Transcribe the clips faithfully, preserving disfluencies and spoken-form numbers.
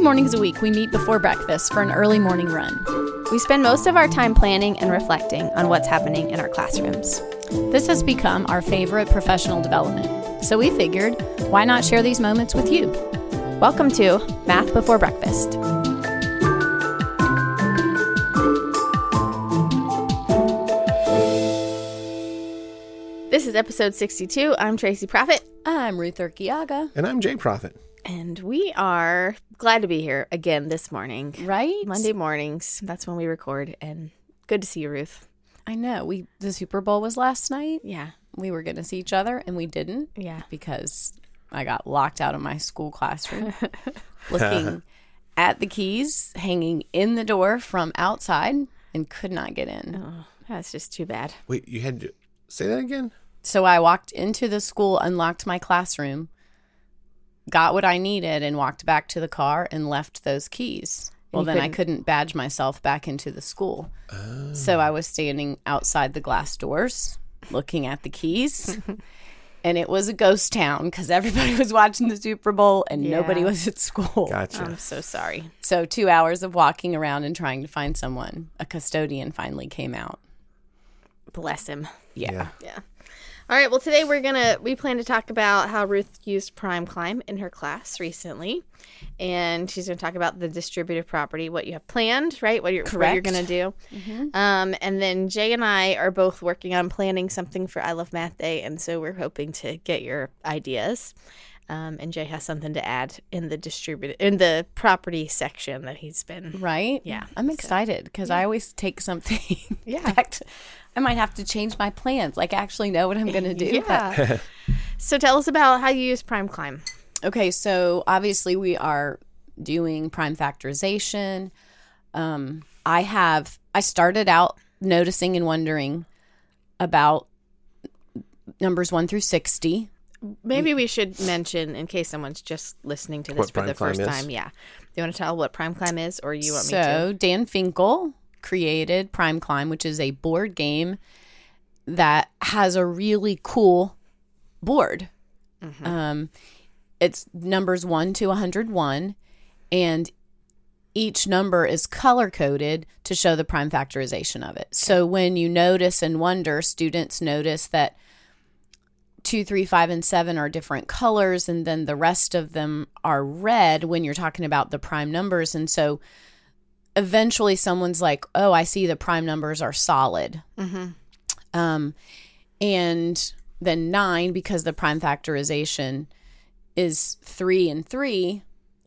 Three mornings a week, we meet before breakfast for an early morning run. We spend most of our time planning and reflecting on what's happening in our classrooms. This has become our favorite professional development, so we figured, why not share these moments with you? Welcome to Math Before Breakfast. This is episode sixty-two. I'm Tracy Proffitt. I'm Ruth Erquiaga. And I'm Jay Proffitt. And we are glad to be here again this morning. Right? Monday mornings. That's when we record. And good to see you, Ruth. I know. We the Super Bowl was last night. Yeah. We were going to see each other, and we didn't. Yeah. Because I got locked out of my school classroom looking at the keys hanging in the door from outside and could not get in. Oh, that's just too bad. Wait, you had to say that again? So I walked into the school, unlocked my classroom, got what I needed, and walked back to the car and left those keys. Well, then couldn't... I couldn't badge myself back into the school. Oh. So I was standing outside the glass doors looking at the keys. And it was a ghost town because everybody was watching the Super Bowl and yeah. nobody was at school. Gotcha. I'm so sorry. So two hours of walking around and trying to find someone. A custodian finally came out. Bless him. Yeah. Yeah. yeah. All right. Well, today we're going to, we plan to talk about how Ruth used Prime Climb in her class recently. And she's going to talk about the distributive property, what you have planned, right? What you're, what you're going to do. Mm-hmm. Um, and then Jay and I are both working on planning something for I Love Math Day. And so we're hoping to get your ideas. Um, and Jay has something to add in the distributive, in the property section that he's been. Right? Yeah. I'm so excited because yeah. I always take something yeah. back to, I might have to change my plans, like actually know what I'm going to do. Yeah. So tell us about how you use Prime Climb. Okay, so obviously we are doing prime factorization. Um, I have, I started out noticing and wondering about numbers one through sixty. Maybe we should mention, in case someone's just listening to this what for the first time. Yeah. Do you want to tell what Prime Climb is, or you want so, me to? So Dan Finkel created Prime Climb, which is a board game that has a really cool board. Mm-hmm. Um, it's numbers one to one hundred one, and each number is color-coded to show the prime factorization of it. So when you notice and wonder, students notice that two, three, five, and seven are different colors, and then the rest of them are red when you're talking about the prime numbers. And so eventually someone's like, oh, I see the prime numbers are solid. Mm-hmm. Um, and then nine, because the prime factorization is three and three.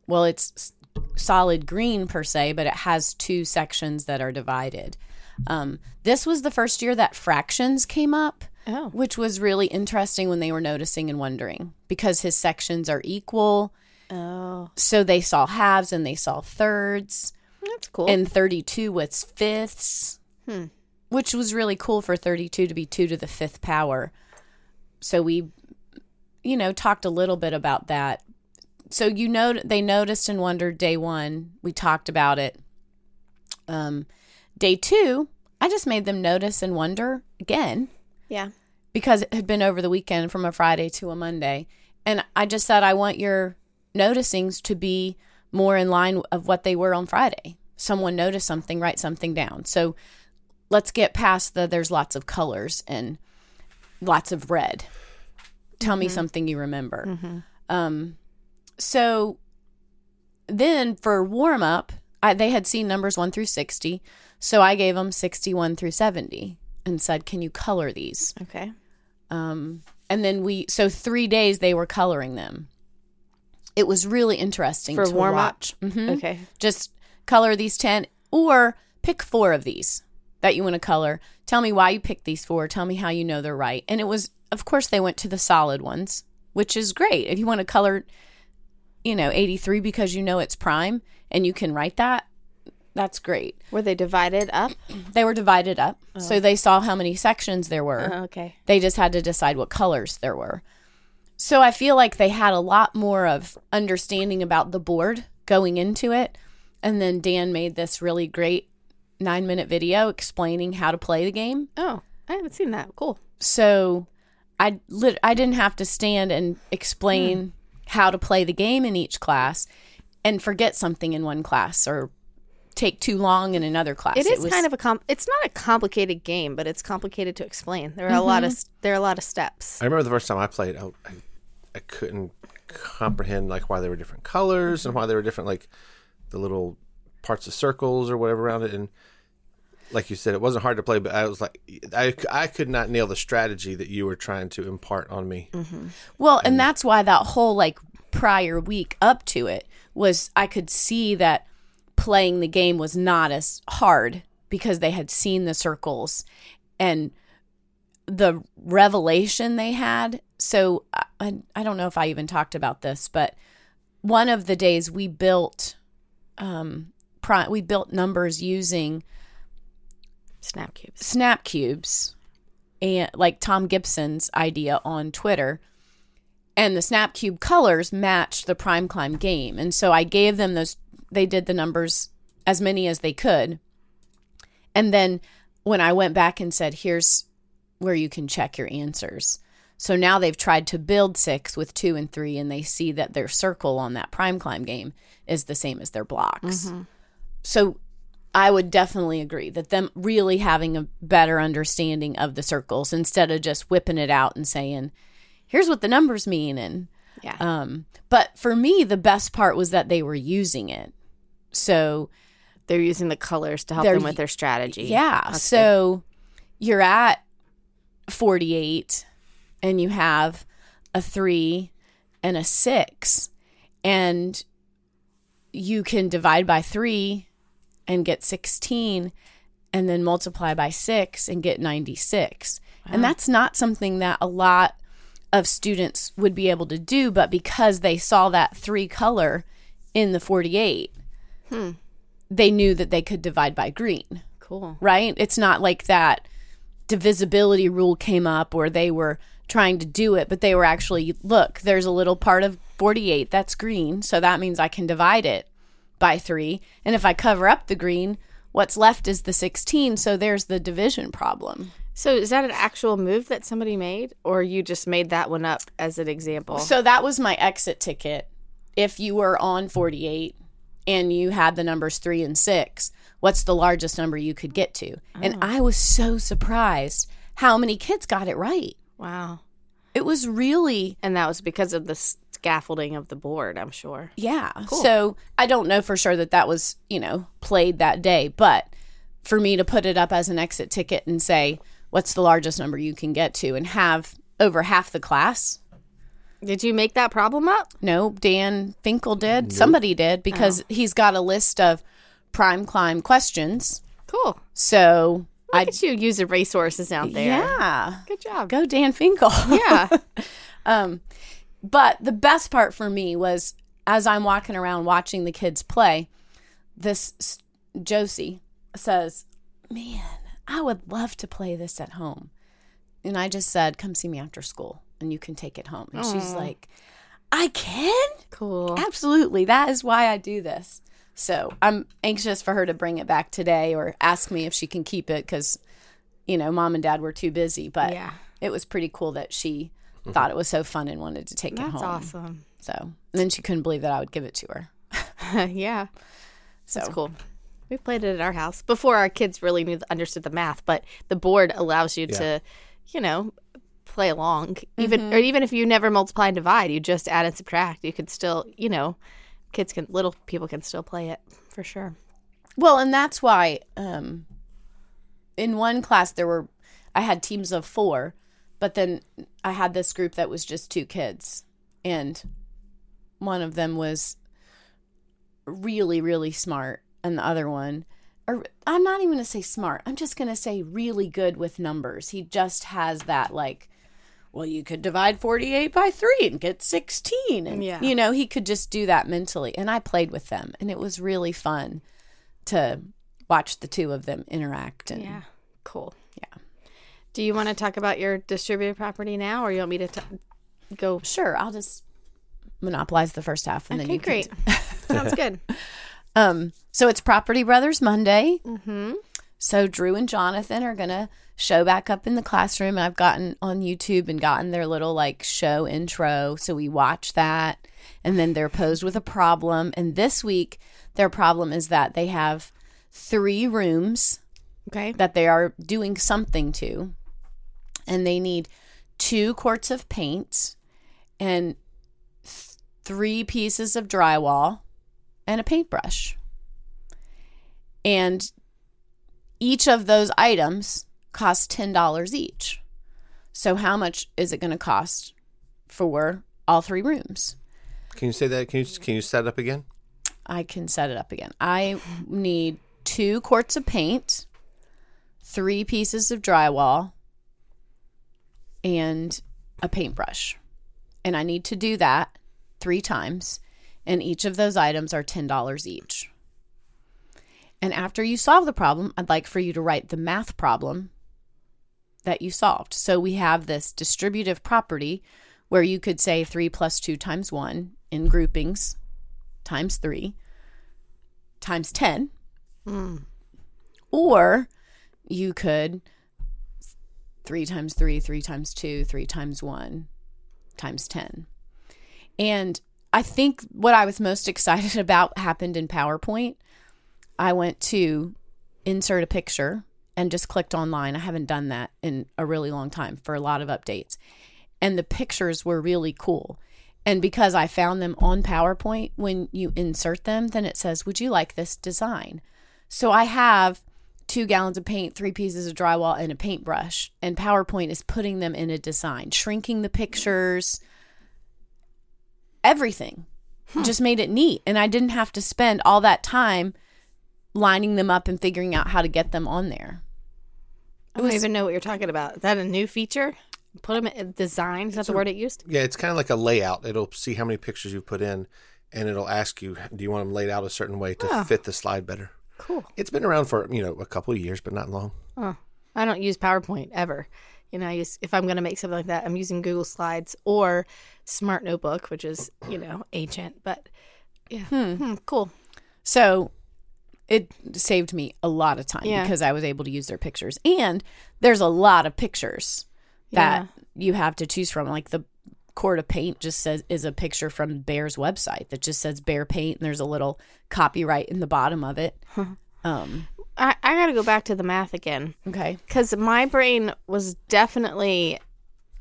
Well, it's solid green per se, but it has two sections that are divided. Um, this was the first year that fractions came up. Oh. Which was really interesting when they were noticing and wondering, because his sections are equal. Oh. So they saw halves and they saw thirds. That's cool. And thirty-two was fifths, hmm. which was really cool for thirty-two to be two to the fifth power. So we, you know, talked a little bit about that. So, you know, they noticed and wondered day one. We talked about it. Um, day two, I just made them notice and wonder again. Yeah. Because it had been over the weekend from a Friday to a Monday. And I just said, I want your noticings to be more in line of what they were on Friday. Someone noticed something, write something down. So let's get past the there's lots of colors and lots of red. Tell mm-hmm. me something you remember. Mm-hmm. Um, so then for warm-up, I, they had seen numbers one through sixty. So I gave them sixty-one through seventy. And said, can you color these? Okay. Um, and then we, so three days they were coloring them. It was really interesting for to warm watch. Up? Mm-hmm. Okay. Just color these ten, or pick four of these that you want to color. Tell me why you picked these four. Tell me how you know they're right. And it was, of course, they went to the solid ones, which is great. If you want to color, you know, eighty-three because you know it's prime and you can write that. That's great. Were they divided up? They were divided up. Oh. So they saw how many sections there were. Oh, okay. They just had to decide what colors there were. So I feel like they had a lot more of understanding about the board going into it. And then Dan made this really great nine-minute video explaining how to play the game. Oh, I haven't seen that. Cool. So I, lit- I didn't have to stand and explain mm. how to play the game in each class. and forget something in one class or take too long in another class. It is it was, kind of a com- it's not a complicated game, but it's complicated to explain. There are mm-hmm. a lot of there are a lot of steps. I remember the first time I played, I, I, I couldn't comprehend like why there were different colors and why there were different like the little parts of circles or whatever around it. And like you said, it wasn't hard to play, but I was like, I, I could not nail the strategy that you were trying to impart on me. Mm-hmm. Well, and, and that's why that whole like prior week up to it was I could see that playing the game was not as hard because they had seen the circles and the revelation they had. So I, I don't know if I even talked about this, but one of the days we built, um, pri- we built numbers using snap cubes, snap cubes, and like Tom Gibson's idea on Twitter. And the snap cube colors matched the Prime Climb game, and so I gave them those. They did the numbers as many as they could, and then when I went back and said, "Here's where you can check your answers." So now they've tried to build six with two and three, and they see that their circle on that Prime Climb game is the same as their blocks. Mm-hmm. So I would definitely agree that them really having a better understanding of the circles instead of just whipping it out and saying, here's what the numbers mean. And yeah. um, but for me, the best part was that they were using it. So they're using the colors to help them with their strategy. Yeah. That's so good. You're at forty-eight and you have a three and a six, and you can divide by three and get sixteen and then multiply by six and get ninety-six. Wow. And that's not something that a lot of students would be able to do, but because they saw that three color in the forty-eight, hmm. they knew that they could divide by green. Cool. Right? It's not like that divisibility rule came up or they were trying to do it, but they were actually, look, there's a little part of forty-eight that's green, so that means I can divide it by three, and if I cover up the green, what's left is the sixteen, so there's the division problem. So is that an actual move that somebody made, or you just made that one up as an example? So that was my exit ticket. If you were on forty-eight and you had the numbers three and six, what's the largest number you could get to? Oh. And I was so surprised how many kids got it right. Wow. It was really... And that was because of the scaffolding of the board, I'm sure. Yeah. Cool. So I don't know for sure that that was, you know, played that day. But for me to put it up as an exit ticket and say, what's the largest number you can get to, and have over half the class. Did you make that problem up? No, Dan Finkel did. Nope. Somebody did, because oh. he's got a list of Prime Climb questions. Cool. So... Look at you using resources out there. Yeah. Good job. Go Dan Finkel. Yeah. um, but the best part for me was, as I'm walking around watching the kids play, this Josie says, man, I would love to play this at home. And I just said, come see me after school and you can take it home. And Aww. She's like, I can? Cool. Absolutely. That is why I do this. So I'm anxious for her to bring it back today or ask me if she can keep it because, you know, mom and dad were too busy. But yeah. it was pretty cool that she mm-hmm. thought it was so fun and wanted to take That's it home. That's awesome. So and then she couldn't believe that I would give it to her. yeah. So That's cool. We played it at our house before our kids really knew understood the math. But the board allows you yeah. to, you know, play along. Mm-hmm. even Or even if you never multiply and divide, you just add and subtract. You could still, you know. Kids can, little people can still play it for sure. Well, and that's why um, in one class there were, I had teams of four, but then I had this group that was just two kids. And one of them was really, really smart. And the other one, or I'm not even going to say smart. I'm just going to say really good with numbers. He just has that like, well, you could divide forty-eight by three and get sixteen. And, yeah. you know, he could just do that mentally. And I played with them. And it was really fun to watch the two of them interact. And, yeah. Cool. Yeah. Do you want to talk about your distributed property now, or you want me to t- go? Sure. I'll just monopolize the first half. And okay, then you great. Can t- Sounds good. Um, so it's Property Brothers Monday. Mm-hmm. So Drew and Jonathan are going to show back up in the classroom. And I've gotten on YouTube and gotten their little like show intro. So we watch that. And then they're posed with a problem. And this week, their problem is that they have three rooms okay. that they are doing something to. And they need two quarts of paint and th- three pieces of drywall and a paintbrush. And each of those items costs ten dollars each. So how much is it going to cost for all three rooms? Can you say that? Can you can you set it up again? I can set it up again. I need two quarts of paint, three pieces of drywall, and a paintbrush. And I need to do that three times. And each of those items are ten dollars each. And after you solve the problem, I'd like for you to write the math problem that you solved. So we have this distributive property where you could say three plus two times one in groupings times three times ten. Mm. Or you could three times three, three times two, three times one times ten. And I think what I was most excited about happened in PowerPoint. I went to insert a picture and just clicked online. I haven't done that in a really long time for a lot of updates. And the pictures were really cool. And because I found them on PowerPoint, when you insert them, then it says, would you like this design? So I have two gallons of paint, three pieces of drywall, and a paintbrush. And PowerPoint is putting them in a design, shrinking the pictures, everything. Huh. Just made it neat. And I didn't have to spend all that time lining them up and figuring out how to get them on there. I don't even know what you're talking about. Is that a new feature? Put them in design? Is that the word it used? Yeah, it's kind of like a layout. It'll see how many pictures you put in, and it'll ask you, do you want them laid out a certain way to oh. fit the slide better? Cool. It's been around for, you know, a couple of years, but not long. Oh. I don't use PowerPoint ever. You know, I use, if I'm going to make something like that, I'm using Google Slides or Smart Notebook, which is, you know, ancient. But, yeah. Hmm. Hmm, cool. So it saved me a lot of time yeah. because I was able to use their pictures. And there's a lot of pictures that yeah. you have to choose from. Like the quart of paint just says is a picture from Bear's website that just says Bear Paint, and there's a little copyright in the bottom of it. Huh. Um, I, I got to go back to the math again. Okay. Because my brain was definitely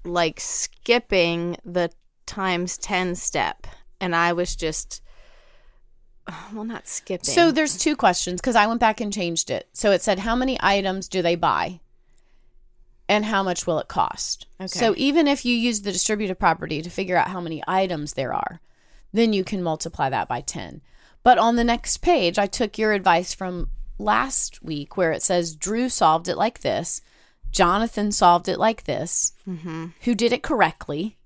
like skipping the times ten step. And I was just... Well, not skipping. So there's two questions because I went back and changed it. So it said, how many items do they buy and how much will it cost? Okay. So even if you use the distributive property to figure out how many items there are, then you can multiply that by ten. But on the next page, I took your advice from last week where it says Drew solved it like this. Jonathan solved it like this. Mm-hmm. Who did it correctly?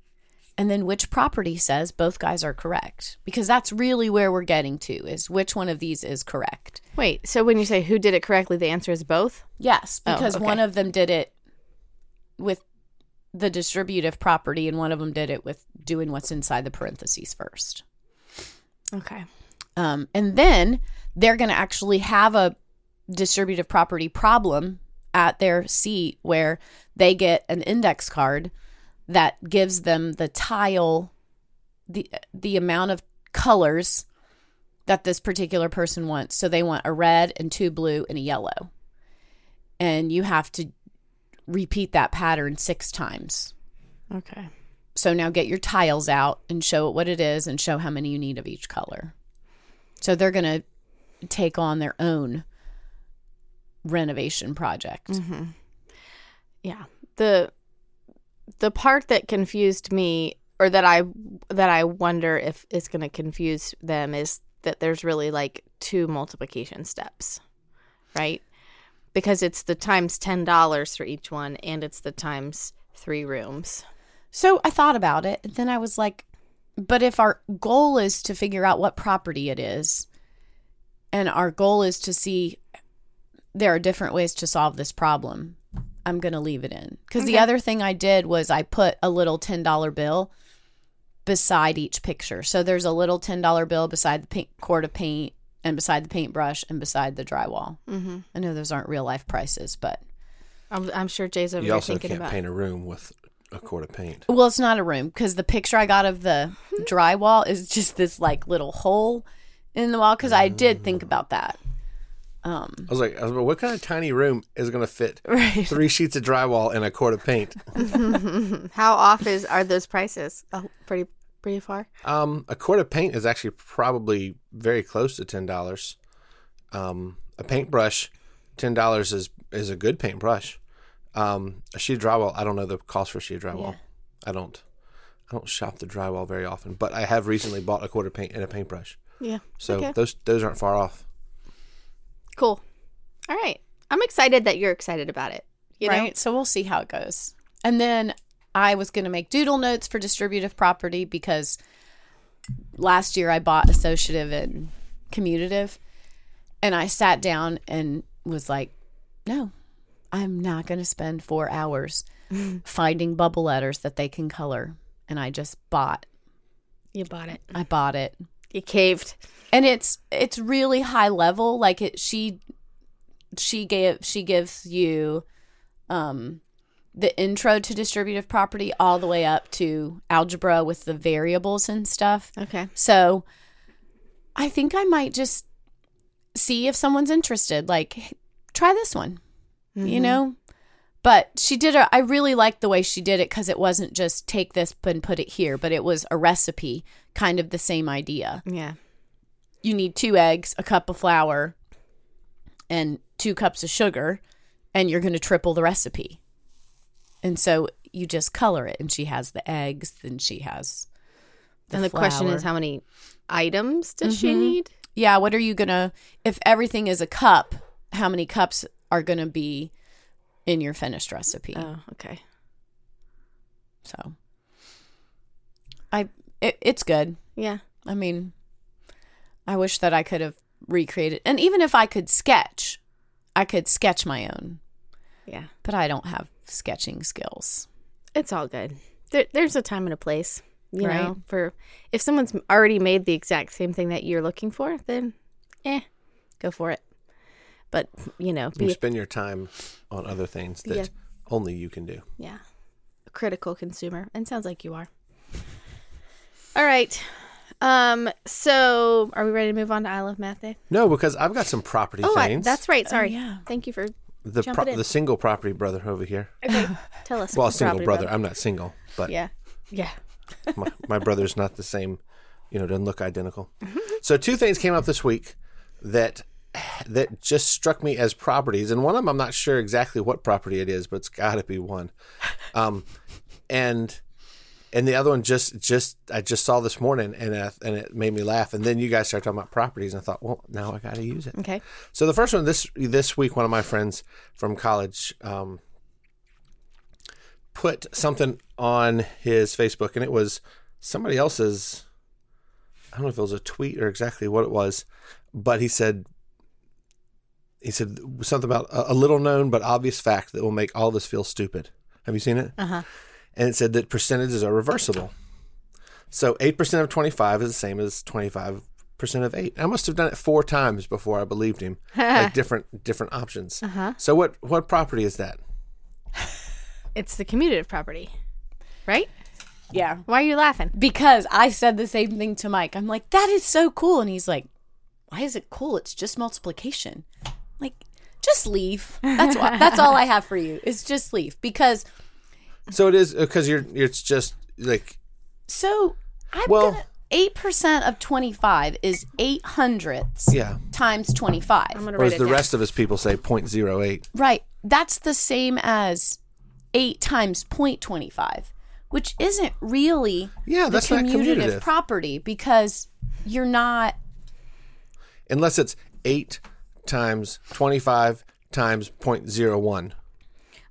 And then which property says both guys are correct? Because that's really where we're getting to, is which one of these is correct. Wait, so when you say who did it correctly, the answer is both? Yes, because oh, okay. one of them did it with the distributive property and one of them did it with doing what's inside the parentheses first. Okay. Um, and then they're going to actually have a distributive property problem at their seat where they get an index card that gives them the tile, the the amount of colors that this particular person wants. So they want a red and two blue and a yellow. And you have to repeat that pattern six times. Okay. So now get your tiles out and show it what it is and show how many you need of each color. So they're going to take on their own renovation project. Mm-hmm. Yeah. The... The part that confused me, or that I that I wonder if it's going to confuse them, is that there's really like two multiplication steps, right? Because it's the times ten dollars for each one, and it's the times three rooms. So I thought about it, and then I was like, but if our goal is to figure out what property it is, and our goal is to see there are different ways to solve this problem, I'm going to leave it in. Because okay. the other thing I did was I put a little ten dollar bill beside each picture. So there's a little ten dollar bill beside the pink quart of paint and beside the paintbrush and beside the drywall. Mm-hmm. I know those aren't real life prices, but I'm, I'm sure Jay's over there thinking about. You also can't paint a room with a quart of paint. Well, it's not a room because the picture I got of the drywall is just this like little hole in the wall because I did think about that. Um, I was like, I was like, what kind of tiny room is going to fit right. three sheets of drywall and a quart of paint? How off is are those prices? Oh, pretty pretty far. Um, a quart of paint is actually probably very close to ten dollars. Um, a paintbrush, ten dollars is, is a good paintbrush. Um, a sheet of drywall, I don't know the cost for a sheet of drywall. Yeah. I don't, I don't shop the drywall very often, but I have recently bought a quart of paint and a paintbrush. Yeah. So okay. those those aren't far off. Cool. All right. I'm excited that you're excited about it. You right. know? So we'll see how it goes. And then I was going to make doodle notes for distributive property because last year I bought associative and commutative. And I sat down and was like, no, I'm not going to spend four hours finding bubble letters that they can color. And I just bought. You bought it. I bought it. You caved. And it's it's really high level. Like it, she she gave she gives you um, the intro to distributive property all the way up to algebra with the variables and stuff. Okay. So I think I might just see if someone's interested. Like, hey, try this one, mm-hmm. you know. But she did a, I really liked the way she did it because it wasn't just take this and put it here, but it was a recipe, kind of the same idea. Yeah. You need two eggs, a cup of flour, and two cups of sugar, and you're going to triple the recipe. And so you just color it, and she has the eggs, then she has the And the flour. Question is, how many items does mm-hmm. she need? Yeah, what are you going to, if everything is a cup, how many cups are going to be in your finished recipe? Oh, okay. So, I it, it's good. Yeah. I mean, I wish that I could have recreated. And even if I could sketch, I could sketch my own. Yeah. But I don't have sketching skills. It's all good. There, there's a time and a place, you right? know, for if someone's already made the exact same thing that you're looking for, then eh, go for it. But, you know. You spend your time on other things that yeah. only you can do. Yeah. A critical consumer. And sounds like you are. All right. Um. So are we ready to move on to I Love Math Day? No, because I've got some property oh, things. I, that's right. Sorry. Oh, yeah. Thank you for the pro- the single property brother over here. Okay. Tell us. Well, single brother. brother. I'm not single. But yeah. Yeah. my, my brother's not the same. You know, doesn't look identical. Mm-hmm. So two things came up this week that... that just struck me as properties, and one of them I'm not sure exactly what property it is, but it's got to be one. Um, and and the other one just just I just saw this morning, and I, and it made me laugh. And then you guys started talking about properties, and I thought, well, now I got to use it. Okay. So the first one this this week, one of my friends from college um, put something on his Facebook, and it was somebody else's. I don't know if it was a tweet or exactly what it was, but he said. He said something about a little known but obvious fact that will make all this feel stupid. Have you seen it? Uh-huh. And it said that percentages are reversible. So eight percent of twenty-five is the same as twenty-five percent of eight. I must have done it four times before I believed him. Like different different options. Uh-huh. So what, what property is that? It's the commutative property, right? Yeah. Why are you laughing? Because I said the same thing to Mike. I'm like, that is so cool. And he's like, why is it cool? It's just multiplication. Like, just leave. That's why, that's all I have for you. Is just leave because. So it is because you're. It's just like. So I'm well, gonna eight percent of twenty five is eight hundredths. Yeah. Times twenty five. I'm gonna. Whereas write it the down. Rest of us people say zero point zero eight. Right. That's the same as eight times zero point two five, which isn't really. Yeah, that's the commutative, not commutative property because you're not. Unless it's eight. Times twenty-five times zero point zero one.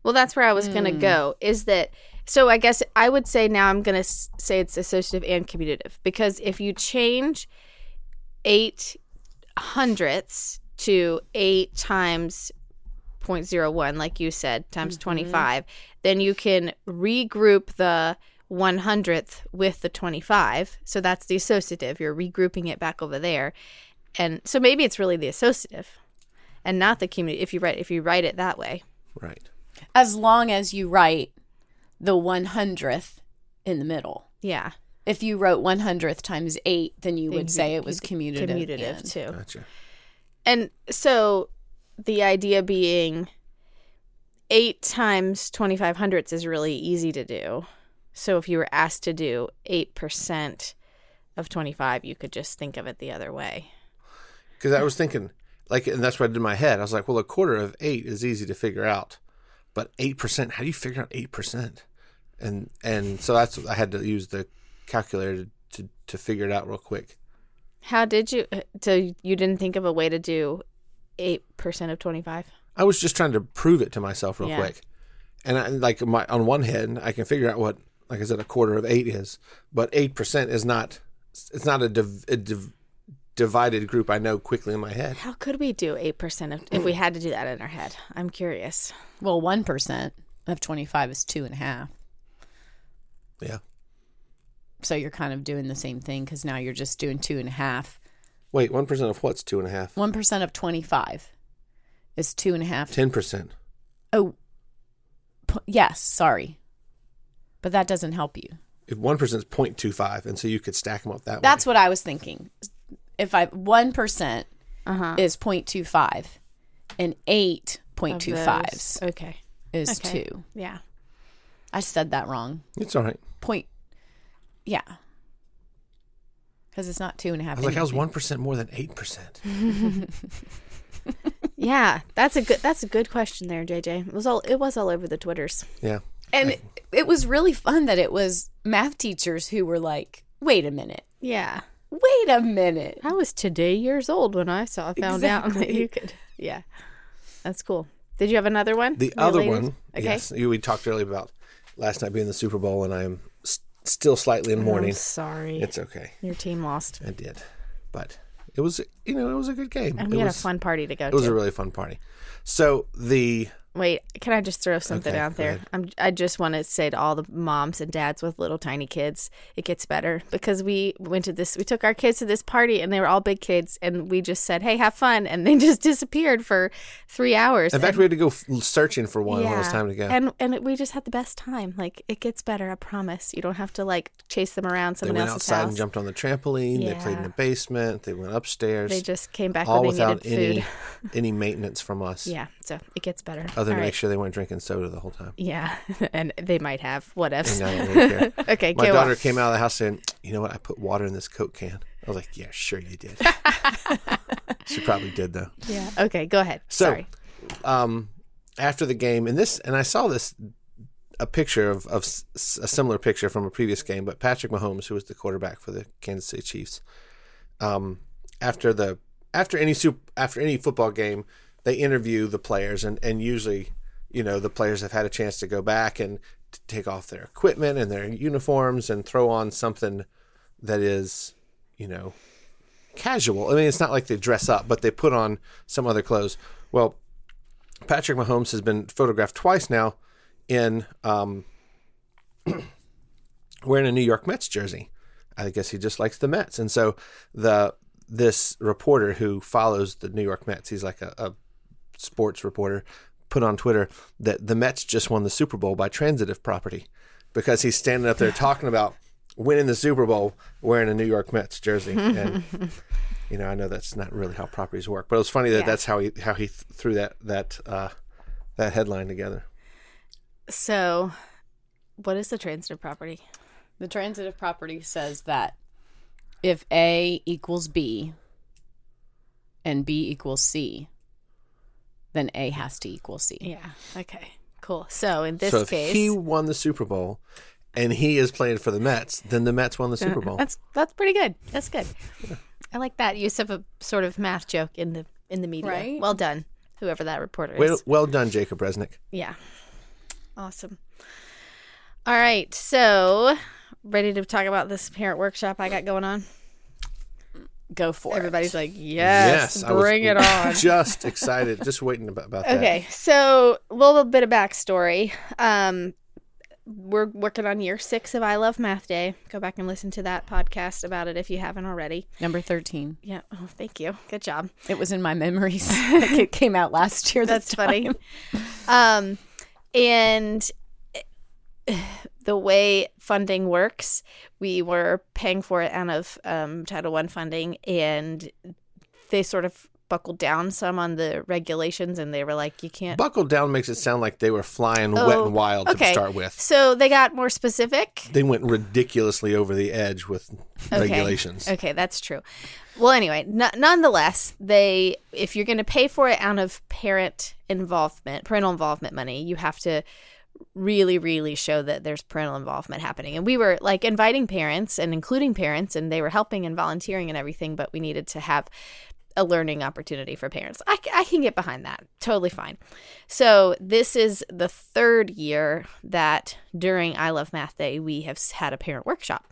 Well, that's where I was mm. going to go. Is that so? I guess I would say now I'm going to s- say it's associative and commutative because if you change eight hundredths to eight times zero point zero one, like you said, times mm-hmm. twenty-five, then you can regroup the one hundredth with the twenty-five. So that's the associative. You're regrouping it back over there. And so maybe it's really the associative and not the cumulative if you write if you write it that way. Right. As long as you write the one hundredth in the middle. Yeah. If you wrote one hundredth times eight, then you would say it was commutative. Commutative, and, too. Gotcha. And so the idea being eight times twenty-five hundredths is really easy to do. So if you were asked to do eight percent of twenty-five, you could just think of it the other way. Because I was thinking, like, and that's what I did in my head. I was like, well, a quarter of eight is easy to figure out. But eight percent, how do you figure out eight percent? And and so that's I had to use the calculator to, to, to figure it out real quick. How did you, so you didn't think of a way to do eight percent of twenty-five? I was just trying to prove it to myself real yeah. quick. And I, like my on one hand, I can figure out what, like I said, a quarter of eight is. But eight percent is not, it's not a, div, a div, divided group I know quickly in my head. How could we do eight percent of, if we had to do that in our head? I'm curious. Well, one percent of twenty-five is two and a half. Yeah. So you're kind of doing the same thing because now you're just doing two and a half. Wait, one percent of what's two and a half? one percent of twenty-five is two and a half. ten percent. Oh, p- yes. Sorry. But that doesn't help you. If one percent is zero point two five, and so you could stack them up that way. That's what I was thinking. If I one percent uh-huh. is zero point two five and eight zero point two fives okay. is okay. two. Yeah. I said that wrong. It's all right. Point. Yeah. Because it's not two and a half. I was like, how's one percent more than eight percent? Yeah. That's a good that's a good question there, J J. It was all it was all over the Twitters. Yeah. And it, it was really fun that it was math teachers who were like, wait a minute. Yeah. Wait a minute. I was today years old when I saw found exactly. out that you could. Yeah. That's cool. Did you have another one? The other ladies? One. Okay. Yes. You, we talked earlier about last night being the Super Bowl, and I am st- still slightly in mourning. I'm sorry. It's okay. Your team lost. I did. But it was, you know, it was a good game. And we it had was, a fun party to go to. It was to. a really fun party. So the... Wait, can I just throw something okay, out there? I'm, I just want to say to all the moms and dads with little tiny kids, it gets better because we went to this, we took our kids to this party and they were all big kids and we just said, hey, have fun. And they just disappeared for three hours. In fact, and, we had to go f- searching for one yeah, when it was time to go. And and we just had the best time. Like, it gets better, I promise. You don't have to like chase them around someone else's house. They went outside house. and jumped on the trampoline. Yeah. They played in the basement. They went upstairs. They just came back all when they without needed food. Any, any maintenance from us. Yeah, so it gets better. Other All to right. make sure they weren't drinking soda the whole time. Yeah, and they might have. Whatevs. No, okay, my daughter off. came out of the house saying, "You know what? I put water in this Coke can." I was like, "Yeah, sure you did." She probably did though. Yeah. Okay, go ahead. So, Sorry. Um, after the game, and this, and I saw this a picture of, of a similar picture from a previous game, but Patrick Mahomes, who was the quarterback for the Kansas City Chiefs, um, after the after any super, after any football game. They interview the players, and, and usually, you know, the players have had a chance to go back and to take off their equipment and their uniforms and throw on something that is, you know, casual. I mean, it's not like they dress up, but they put on some other clothes. Well, Patrick Mahomes has been photographed twice now in um, wearing a New York Mets jersey. I guess he just likes the Mets. And so the this reporter who follows the New York Mets, he's like a, a sports reporter, put on Twitter that the Mets just won the Super Bowl by transitive property because he's standing up there talking about winning the Super Bowl wearing a New York Mets jersey. And, you know, I know that's not really how properties work, but it was funny that yeah. that's how he how he th- threw that that uh, that headline together. So what is the transitive property? The transitive property says that if A equals B and B equals C, then A has to equal C. Yeah. Okay. Cool. So in this so case, if he won the Super Bowl, and he is playing for the Mets, then the Mets won the Super Bowl. That's that's pretty good. That's good. Yeah. I like that use of a sort of math joke in the in the media. Right? Well done, whoever that reporter is. Well, well done, Jacob Resnick. Yeah. Awesome. All right. So ready to talk about this parent workshop I got going on? Go for Everybody's it. Everybody's like, yes, yes bring I was it on. Just excited, just waiting about, about that. Okay, so a little bit of backstory. Um, we're working on year six of I Love Math Day. Go back and listen to that podcast about it if you haven't already. Number thirteen. Yeah. Oh, thank you. Good job. It was in my memories. It came out last year. That's funny. Um, and the way funding works, we were paying for it out of um, Title One funding, and they sort of buckled down some on the regulations, and they were like, you can't. Buckled down makes it sound like they were flying oh, wet and wild okay. to start with. So they got more specific. They went ridiculously over the edge with okay. regulations. Okay, that's true. Well, anyway, n- nonetheless, they if you're going to pay for it out of parent involvement, parental involvement money, you have to really, really show that there's parental involvement happening. And we were like inviting parents and including parents, and they were helping and volunteering and everything, but we needed to have a learning opportunity for parents. I, I can get behind that. Totally fine. So this is the third year that during I Love Math Day, we have had a parent workshop.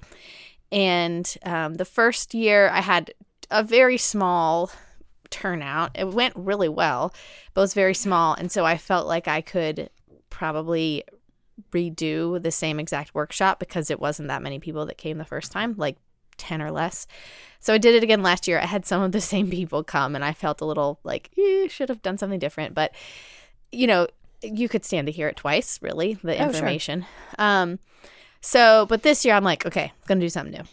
And um, the first year I had a very small turnout. It went really well, but it was very small. And so I felt like I could probably redo the same exact workshop because it wasn't that many people that came the first time, like ten or less. So I did it again last year. I had some of the same people come, and I felt a little like, eh, should have done something different. But, you know, you could stand to hear it twice, really, the information. Oh, sure. Um, so, but this year I'm like, okay, I'm going to do something new.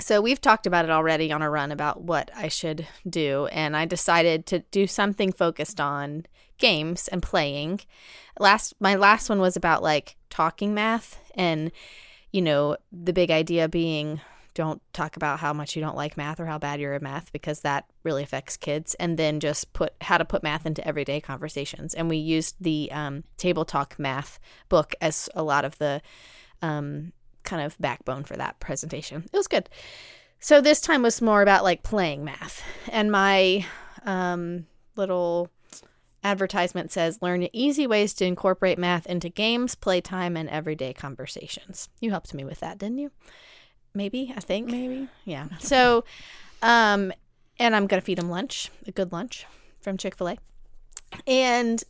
So we've talked about it already on a run about what I should do, and I decided to do something focused on games and playing. Last, my last one was about, like, talking math, and, you know, the big idea being don't talk about how much you don't like math or how bad you're at math, because that really affects kids, and then just put how to put math into everyday conversations. And we used the um, Table Talk math book as a lot of the um, kind of backbone for that presentation. It was good. So this time was more about, like, playing math. And my um, little advertisement says, learn easy ways to incorporate math into games, playtime, and everyday conversations. You helped me with that, didn't you? Maybe, I think. Maybe. Yeah. So, um, and I'm going to feed them lunch, a good lunch from Chick-fil-A. And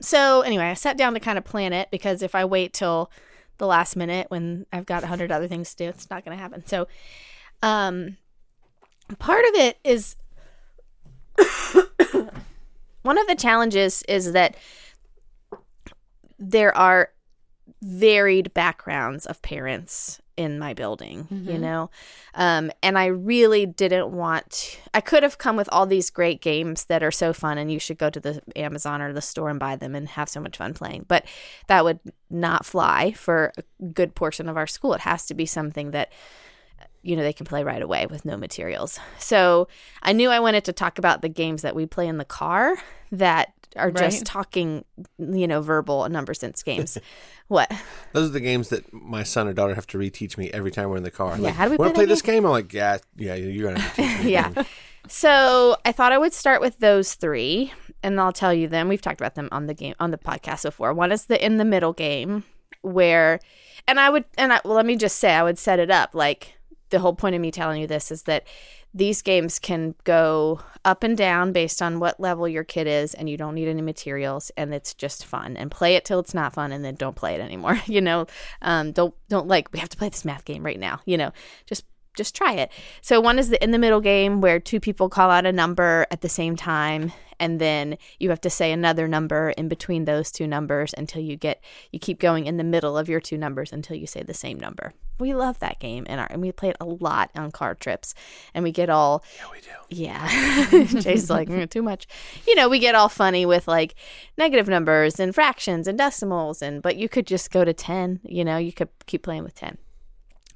so anyway, I sat down to kind of plan it, because if I wait till the last minute when I've got a hundred other things to do, it's not going to happen. So, um, part of it is one of the challenges is that there are varied backgrounds of parents in my building, mm-hmm. you know, um, and I really didn't want to, I could have come with all these great games that are so fun, and you should go to the Amazon or the store and buy them and have so much fun playing, but that would not fly for a good portion of our school. It has to be something that, you know, they can play right away with no materials. So I knew I wanted to talk about the games that we play in the car that are right. just talking, you know, verbal number sense games. What? Those are the games that my son or daughter have to reteach me every time we're in the car. Yeah, like, how do we play, play this game? I'm like, yeah, yeah, you're going to have to teach me. Yeah. So I thought I would start with those three, and I'll tell you them. We've talked about them on the game on the podcast before. One is the in the middle game, where, and I would, and I, well, let me just say, I would set it up like. The whole point of me telling you this is that these games can go up and down based on what level your kid is, and you don't need any materials, and it's just fun. And play it till it's not fun, and then don't play it anymore. You know, um, don't don't like we have to play this math game right now. You know, just just try it. So one is the in the middle game, where two people call out a number at the same time, and then you have to say another number in between those two numbers until you get you keep going in the middle of your two numbers until you say the same number. We love that game, and our and we play it a lot on car trips, and we get all yeah we do yeah Jay's like mm, too much, you know. We get all funny with like negative numbers and fractions and decimals, and but you could just go to ten. You know, you could keep playing with ten.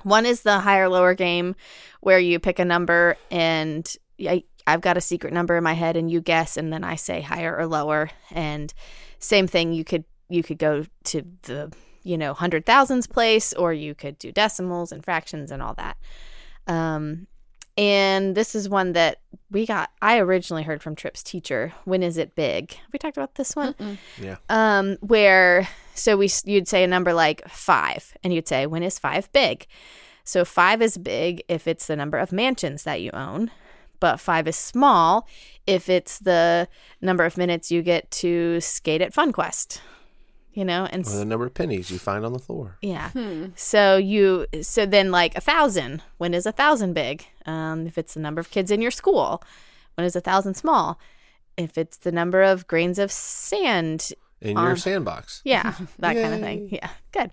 One is the higher lower game, where you pick a number, and I, I've got a secret number in my head, and you guess, and then I say higher or lower, and same thing. You could you could go to the you know, hundred thousands place, or you could do decimals and fractions and all that. Um, and this is one that we got, I originally heard from Tripp's teacher. When is it big? Have we talked about this one? Mm-mm. Yeah. Um, where, so we, you'd say a number like five, and you'd say, when is five big? So five is big if it's the number of mansions that you own, but five is small if it's the number of minutes you get to skate at FunQuest. you know, and or the number of pennies you find on the floor. Yeah. Hmm. So you, so then like a thousand. When is a thousand big? Um, if it's the number of kids in your school, when is a thousand small? If it's the number of grains of sand in on, your sandbox. Yeah, that kind of thing. Yeah, good.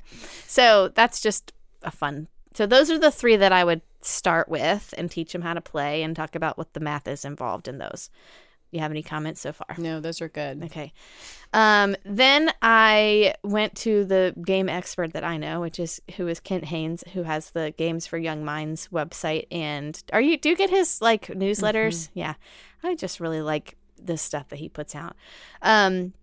So that's just a fun. So those are the three that I would start with and teach them how to play and talk about what the math is involved in those. You have any comments so far? No, those are good. Okay. Um, then I went to the game expert that I know, which is who is Kent Haines, who has the Games for Young Minds website. And are you do you get his like newsletters? Mm-hmm. Yeah, I just really like the stuff that he puts out. Um,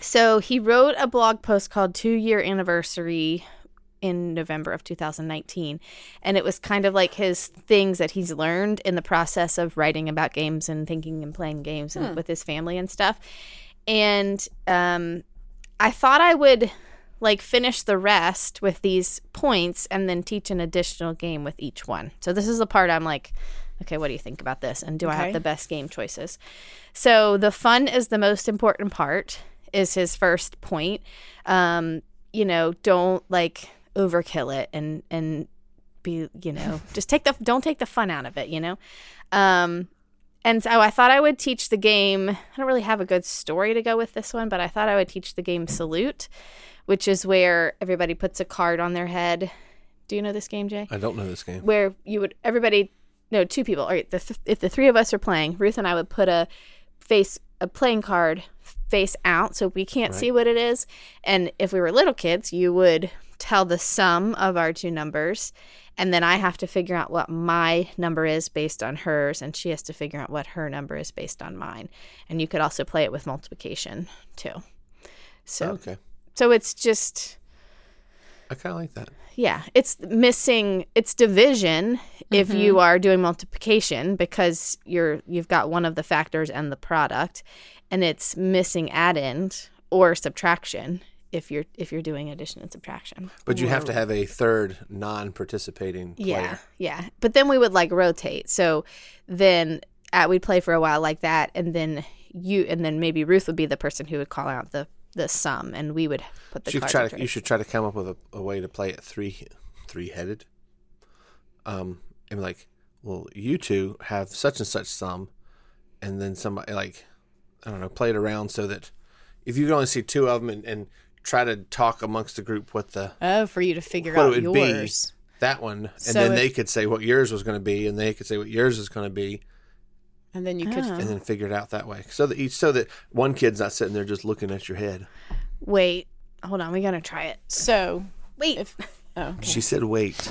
so he wrote a blog post called Two Year Anniversary in November of two thousand nineteen. And it was kind of like his things that he's learned in the process of writing about games and thinking and playing games hmm. and with his family and stuff. And um, I thought I would like finish the rest with these points and then teach an additional game with each one. So this is the part I'm like, okay, what do you think about this? And do okay. I have the best game choices? So the fun is the most important part is his first point. Um, you know, don't like... overkill it and and be, you know, just take the don't take the fun out of it, you know. Um and so I thought I would teach the game. I don't really have a good story to go with this one, but I thought I would teach the game Salute, which is where everybody puts a card on their head. Do you know this game, Jay? I don't know this game. Where you would everybody no two people. All right, the th- if the three of us are playing, Ruth and I would put a face a playing card face out so we can't right. see what it is. And if we were little kids, you would tell the sum of our two numbers, and then I have to figure out what my number is based on hers, and she has to figure out what her number is based on mine. And you could also play it with multiplication too. So, okay. So it's just... I kind of like that. Yeah. It's missing... It's division mm-hmm. if you are doing multiplication because you're, you've got one of the factors and the product, and it's missing addend or subtraction if you're if you're doing addition and subtraction. But you have to have a third non-participating player. Yeah, yeah. But then we would, like, rotate. So then at, we'd play for a while like that, and then you and then maybe Ruth would be the person who would call out the, the sum, and we would put the so cards in. You should try to come up with a, a way to play it three, three-headed. Um, and, like, well, you two have such and such sum, and then somebody, like, I don't know, play it around so that if you can only see two of them and, and try to talk amongst the group what the oh for you to figure out it would yours be, that one, and so then if, they could say what yours was going to be, and they could say what yours is going to be, and then you could oh. and then figure it out that way, so that each so that one kid's not sitting there just looking at your head. Wait, hold on, we gotta try it. So wait, if, oh, okay. She said wait.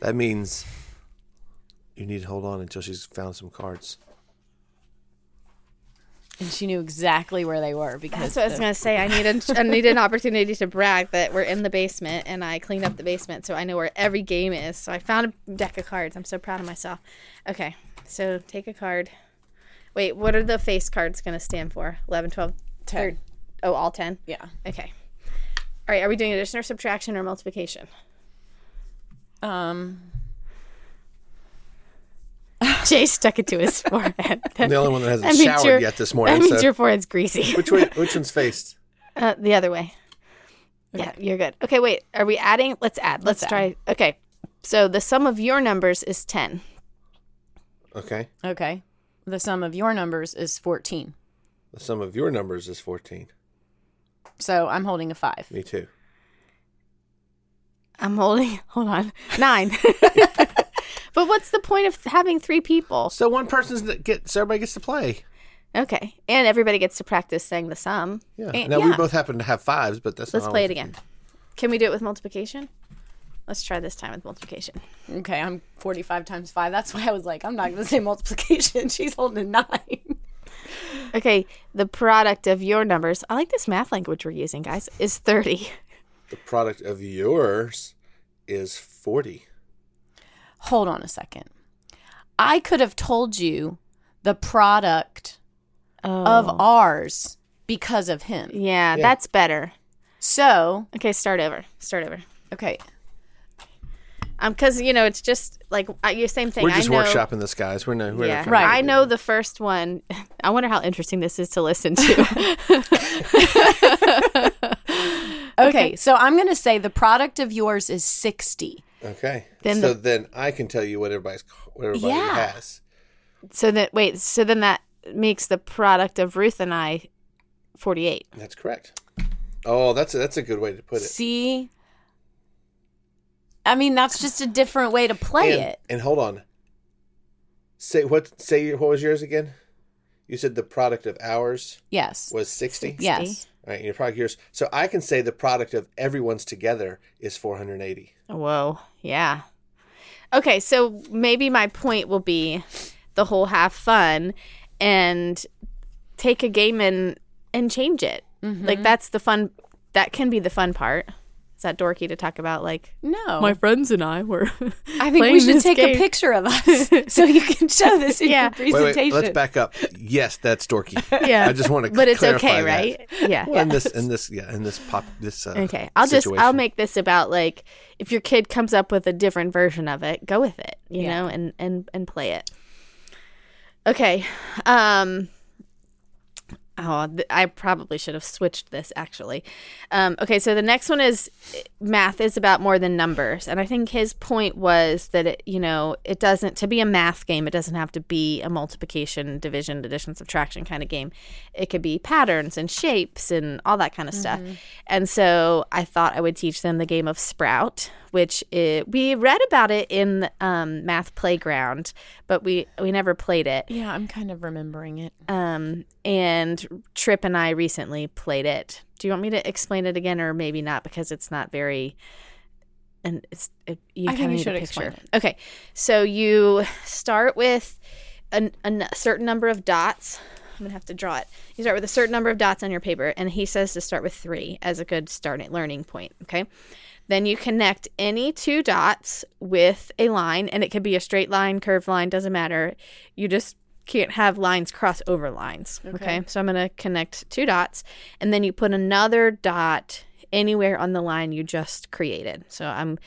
That means you need to hold on until she's found some cards. And she knew exactly where they were because that's what the- I was going to say. I need a, I need an opportunity to brag that we're in the basement and I cleaned up the basement, so I know where every game is. So I found a deck of cards. I'm so proud of myself. Okay, so take a card. Wait, what are the face cards going to stand for? eleven, twelve, ten. Third. Oh, all ten? Yeah. Okay. All right, are we doing addition or subtraction or multiplication? Um... Jay stuck it to his forehead. I'm the only one that hasn't I mean, showered your, yet this morning. That means so. Your forehead's greasy. Which way, which one's faced? Uh, the other way. Okay. Yeah, you're good. Okay, wait. Are we adding? Let's add. Let's, Let's try. Add. Okay. So the sum of your numbers is ten. Okay. Okay. The sum of your numbers is fourteen. The sum of your numbers is fourteen. So I'm holding a five. Me too. I'm holding, hold on, nine. But what's the point of having three people? So one person's that gets, so everybody gets to play. Okay. And everybody gets to practice saying the sum. Yeah. And, now, yeah. we both happen to have fives, but that's Let's not Let's play it again. Can we do it with multiplication? Let's try this time with multiplication. Okay. I'm forty-five times five. That's why I was like, I'm not going to say multiplication. She's holding a nine. Okay. The product of your numbers, I like this math language we're using, guys, is thirty. The product of yours is forty. Hold on a second. I could have told you the product oh. of ours because of him. Yeah, yeah, that's better. So. Okay, start over. Start over. Okay. Um, because, you know, it's just like the same thing. We're just I know, workshopping this, guys. We're no. We're yeah, right. I know the first one. I wonder how interesting this is to listen to. Okay, okay, so I'm going to say the product of yours is sixty. Okay. Then so the, then I can tell you what everybody's what everybody yeah. has. So that wait, so then that makes the product of Ruth and I forty-eight. That's correct. Oh, that's a, that's a good way to put it. See? I mean, that's just a different way to play and, it. And hold on. Say what say what was yours again? You said the product of ours yes. was sixty? Yes. All right, and your product of yours. So I can say the product of everyone's together is four hundred eighty. Whoa, yeah. Okay, so maybe my point will be the whole have fun and take a game and, and change it. Mm-hmm. Like, that's the fun. That can be the fun part. Is that dorky to talk about, like, no. My friends and I were I think we should take game. a picture of us so you can show this in yeah. your presentation. Wait, wait, let's back up. Yes, that's dorky. Yeah. I just want to But it's okay, that. right? Yeah. Well, yeah. In this in this yeah, in this pop this uh, Okay. I'll situation. just I'll make this about, like, if your kid comes up with a different version of it, go with it, you yeah. know, and, and, and play it. Okay. Um Oh, th- I probably should have switched this, actually. Um, okay, so the next one is math is about more than numbers. And I think his point was that, it, you know, it doesn't, to be a math game, it doesn't have to be a multiplication, division, addition, subtraction kind of game. It could be patterns and shapes and all that kind of stuff. Mm-hmm. And so I thought I would teach them the game of Sprout, which it, we read about it in um, Math Playground, but we, we never played it. Yeah, I'm kind of remembering it. Um, and Tripp and I recently played it. Do you want me to explain it again, or maybe not, because it's not very and it's it, you kind of need a picture. Okay, so you start with a, a certain number of dots. I'm gonna have to draw it. You start with a certain number of dots on your paper, and he says to start with three as a good starting learning point. Okay, then you connect any two dots with a line, and it could be a straight line, curved line, doesn't matter. You just can't have lines cross over lines. Okay. okay? So I'm going to connect two dots, and then you put another dot anywhere on the line you just created. So I'm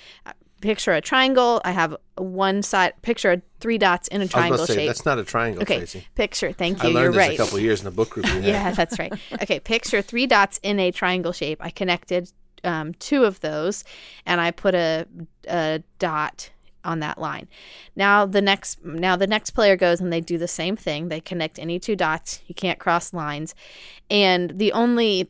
picture a triangle. I have one side. Picture three dots in a triangle I was about to say, shape. That's not a triangle, okay. Tracy. Picture. Thank you. I learned You're this right. a couple of years in a book group. yeah, that's right. Okay. Picture three dots in a triangle shape. I connected um, two of those, and I put a, a dot on that line. Now the next now the next player goes and they do the same thing. They connect any two dots. You can't cross lines. And the only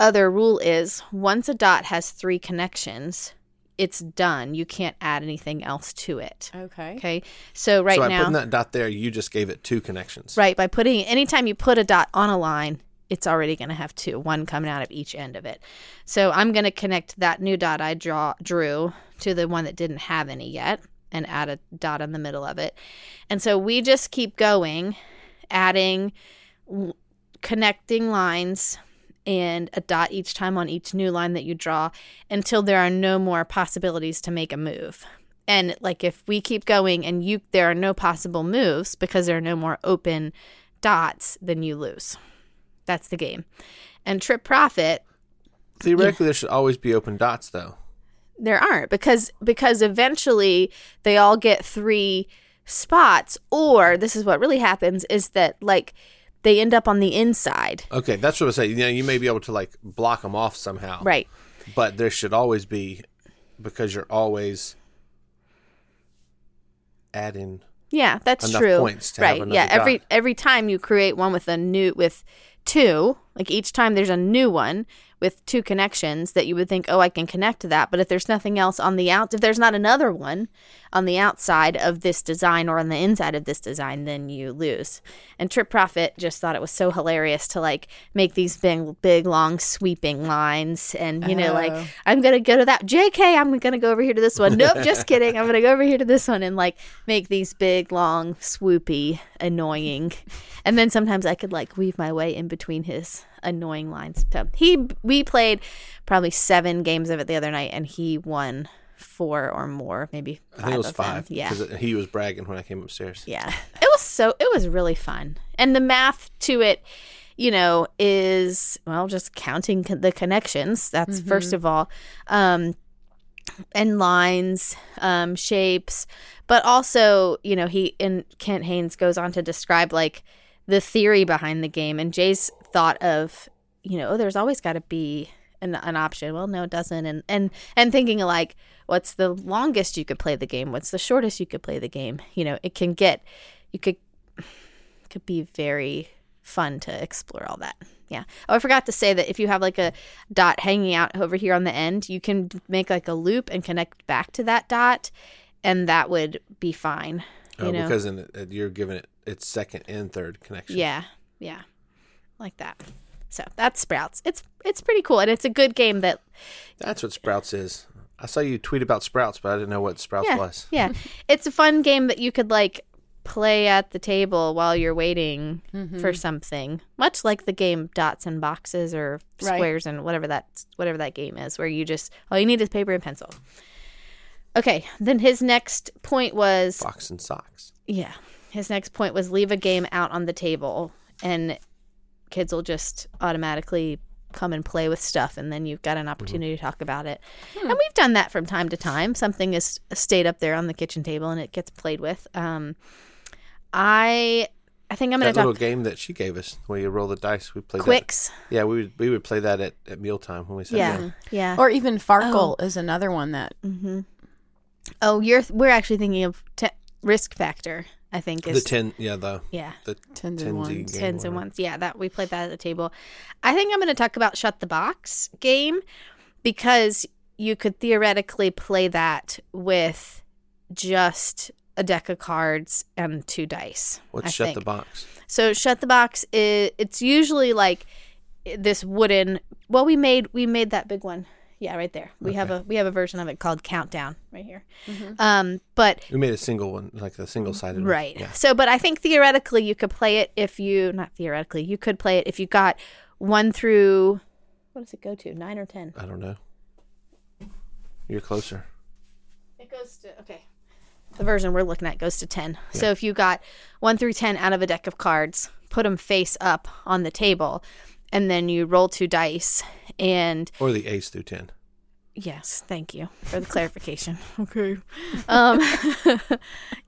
other rule is once a dot has three connections, it's done. You can't add anything else to it. Okay. Okay. So right now. So by now, putting that dot there, you just gave it two connections. Right. By putting anytime you put a dot on a line, it's already going to have two, one coming out of each end of it. So I'm going to connect that new dot I draw drew to the one that didn't have any yet and add a dot in the middle of it. And so we just keep going, adding, l- connecting lines and a dot each time on each new line that you draw until there are no more possibilities to make a move. And like if we keep going and you there are no possible moves because there are no more open dots, then you lose. That's the game. And Tripp Proffitt. Theoretically, yeah. there should always be open dots, though. There aren't because because eventually they all get three spots, or this is what really happens is that, like, they end up on the inside. Okay, that's what I was saying. You know, you may be able to, like, block them off somehow. Right. But there should always be, because you're always adding yeah, that's enough true. points to right. have another yeah, dot. Every, every time you create one with a new – with two, like each time there's a new one with two connections that you would think, oh, I can connect to that. But if there's nothing else on the out, if there's not another one on the outside of this design or on the inside of this design, then you lose. And Tripp Proffitt just thought it was so hilarious to, like, make these big, big, long sweeping lines. And, you know, oh. like, I'm going to go to that. J K, I'm going to go over here to this one. Nope, just kidding. I'm going to go over here to this one and, like, make these big, long, swoopy, annoying. And then sometimes I could, like, weave my way in between his annoying lines. So he we played probably seven games of it the other night, and he won four or more, maybe five. I think it was five. Yeah, because he was bragging when I came upstairs. Yeah, it was so it was really fun, and the math to it, you know, is well just counting co- the connections. That's mm-hmm. first of all, um, and lines, um, shapes, but also you know he and Kent Haines goes on to describe like the theory behind the game, and Jay's thought of, you know, oh, there's always got to be an, an option. Well, no, it doesn't. And, and, and thinking like, what's the longest you could play the game? What's the shortest you could play the game? You know, it can get, you could, could be very fun to explore all that. Yeah. Oh, I forgot to say that if you have like a dot hanging out over here on the end, you can make like a loop and connect back to that dot, and that would be fine. You oh, know? Because in the, you're giving it its second and third connection. Yeah. Yeah. Like that. So that's Sprouts. It's it's pretty cool, and it's a good game. That that's what Sprouts is. I saw you tweet about Sprouts, but I didn't know what Sprouts yeah, was. Yeah. It's a fun game that you could like play at the table while you're waiting mm-hmm. for something, much like the game Dots and Boxes or Squares right. and whatever that whatever that game is, where you just all you need is paper and pencil. Okay, then his next point was Box and Socks. Yeah, his next point was leave a game out on the table, and kids will just automatically come and play with stuff, and then you've got an opportunity mm-hmm. to talk about it. Hmm. And we've done that from time to time. Something is stayed up there on the kitchen table, and it gets played with. Um, I I think I'm going to talk. That little game that she gave us where you roll the dice. We played Quicks. That. Yeah, we would, we would play that at, at mealtime when we sat yeah. down. Yeah. Or even Farkle oh. is another one that. Mm-hmm. Oh, you're we're actually thinking of te- Risk Factor, I think. Is the ten, yeah, the, yeah. the tens and ones. Tens and ones, yeah, that, we played that at the table. I think I'm going to talk about Shut the Box game, because you could theoretically play that with just a deck of cards and two dice. What's I Shut think. the Box? So Shut the Box is it's usually like this wooden. Well, we made we made that big one. Yeah, right there. We okay. have a we have a version of it called Countdown right here. Mm-hmm. Um, but we made a single one, like a single sided one. Right. Yeah. So, but I think theoretically you could play it if you not theoretically you could play it if you got one through what does it go to nine or ten? I don't know. You're closer. It goes to okay. The version we're looking at goes to ten. Yeah. So if you got one through ten out of a deck of cards, put them face up on the table, and then you roll two dice and or the ace through ten. Yes, thank you for the clarification. Okay. Um,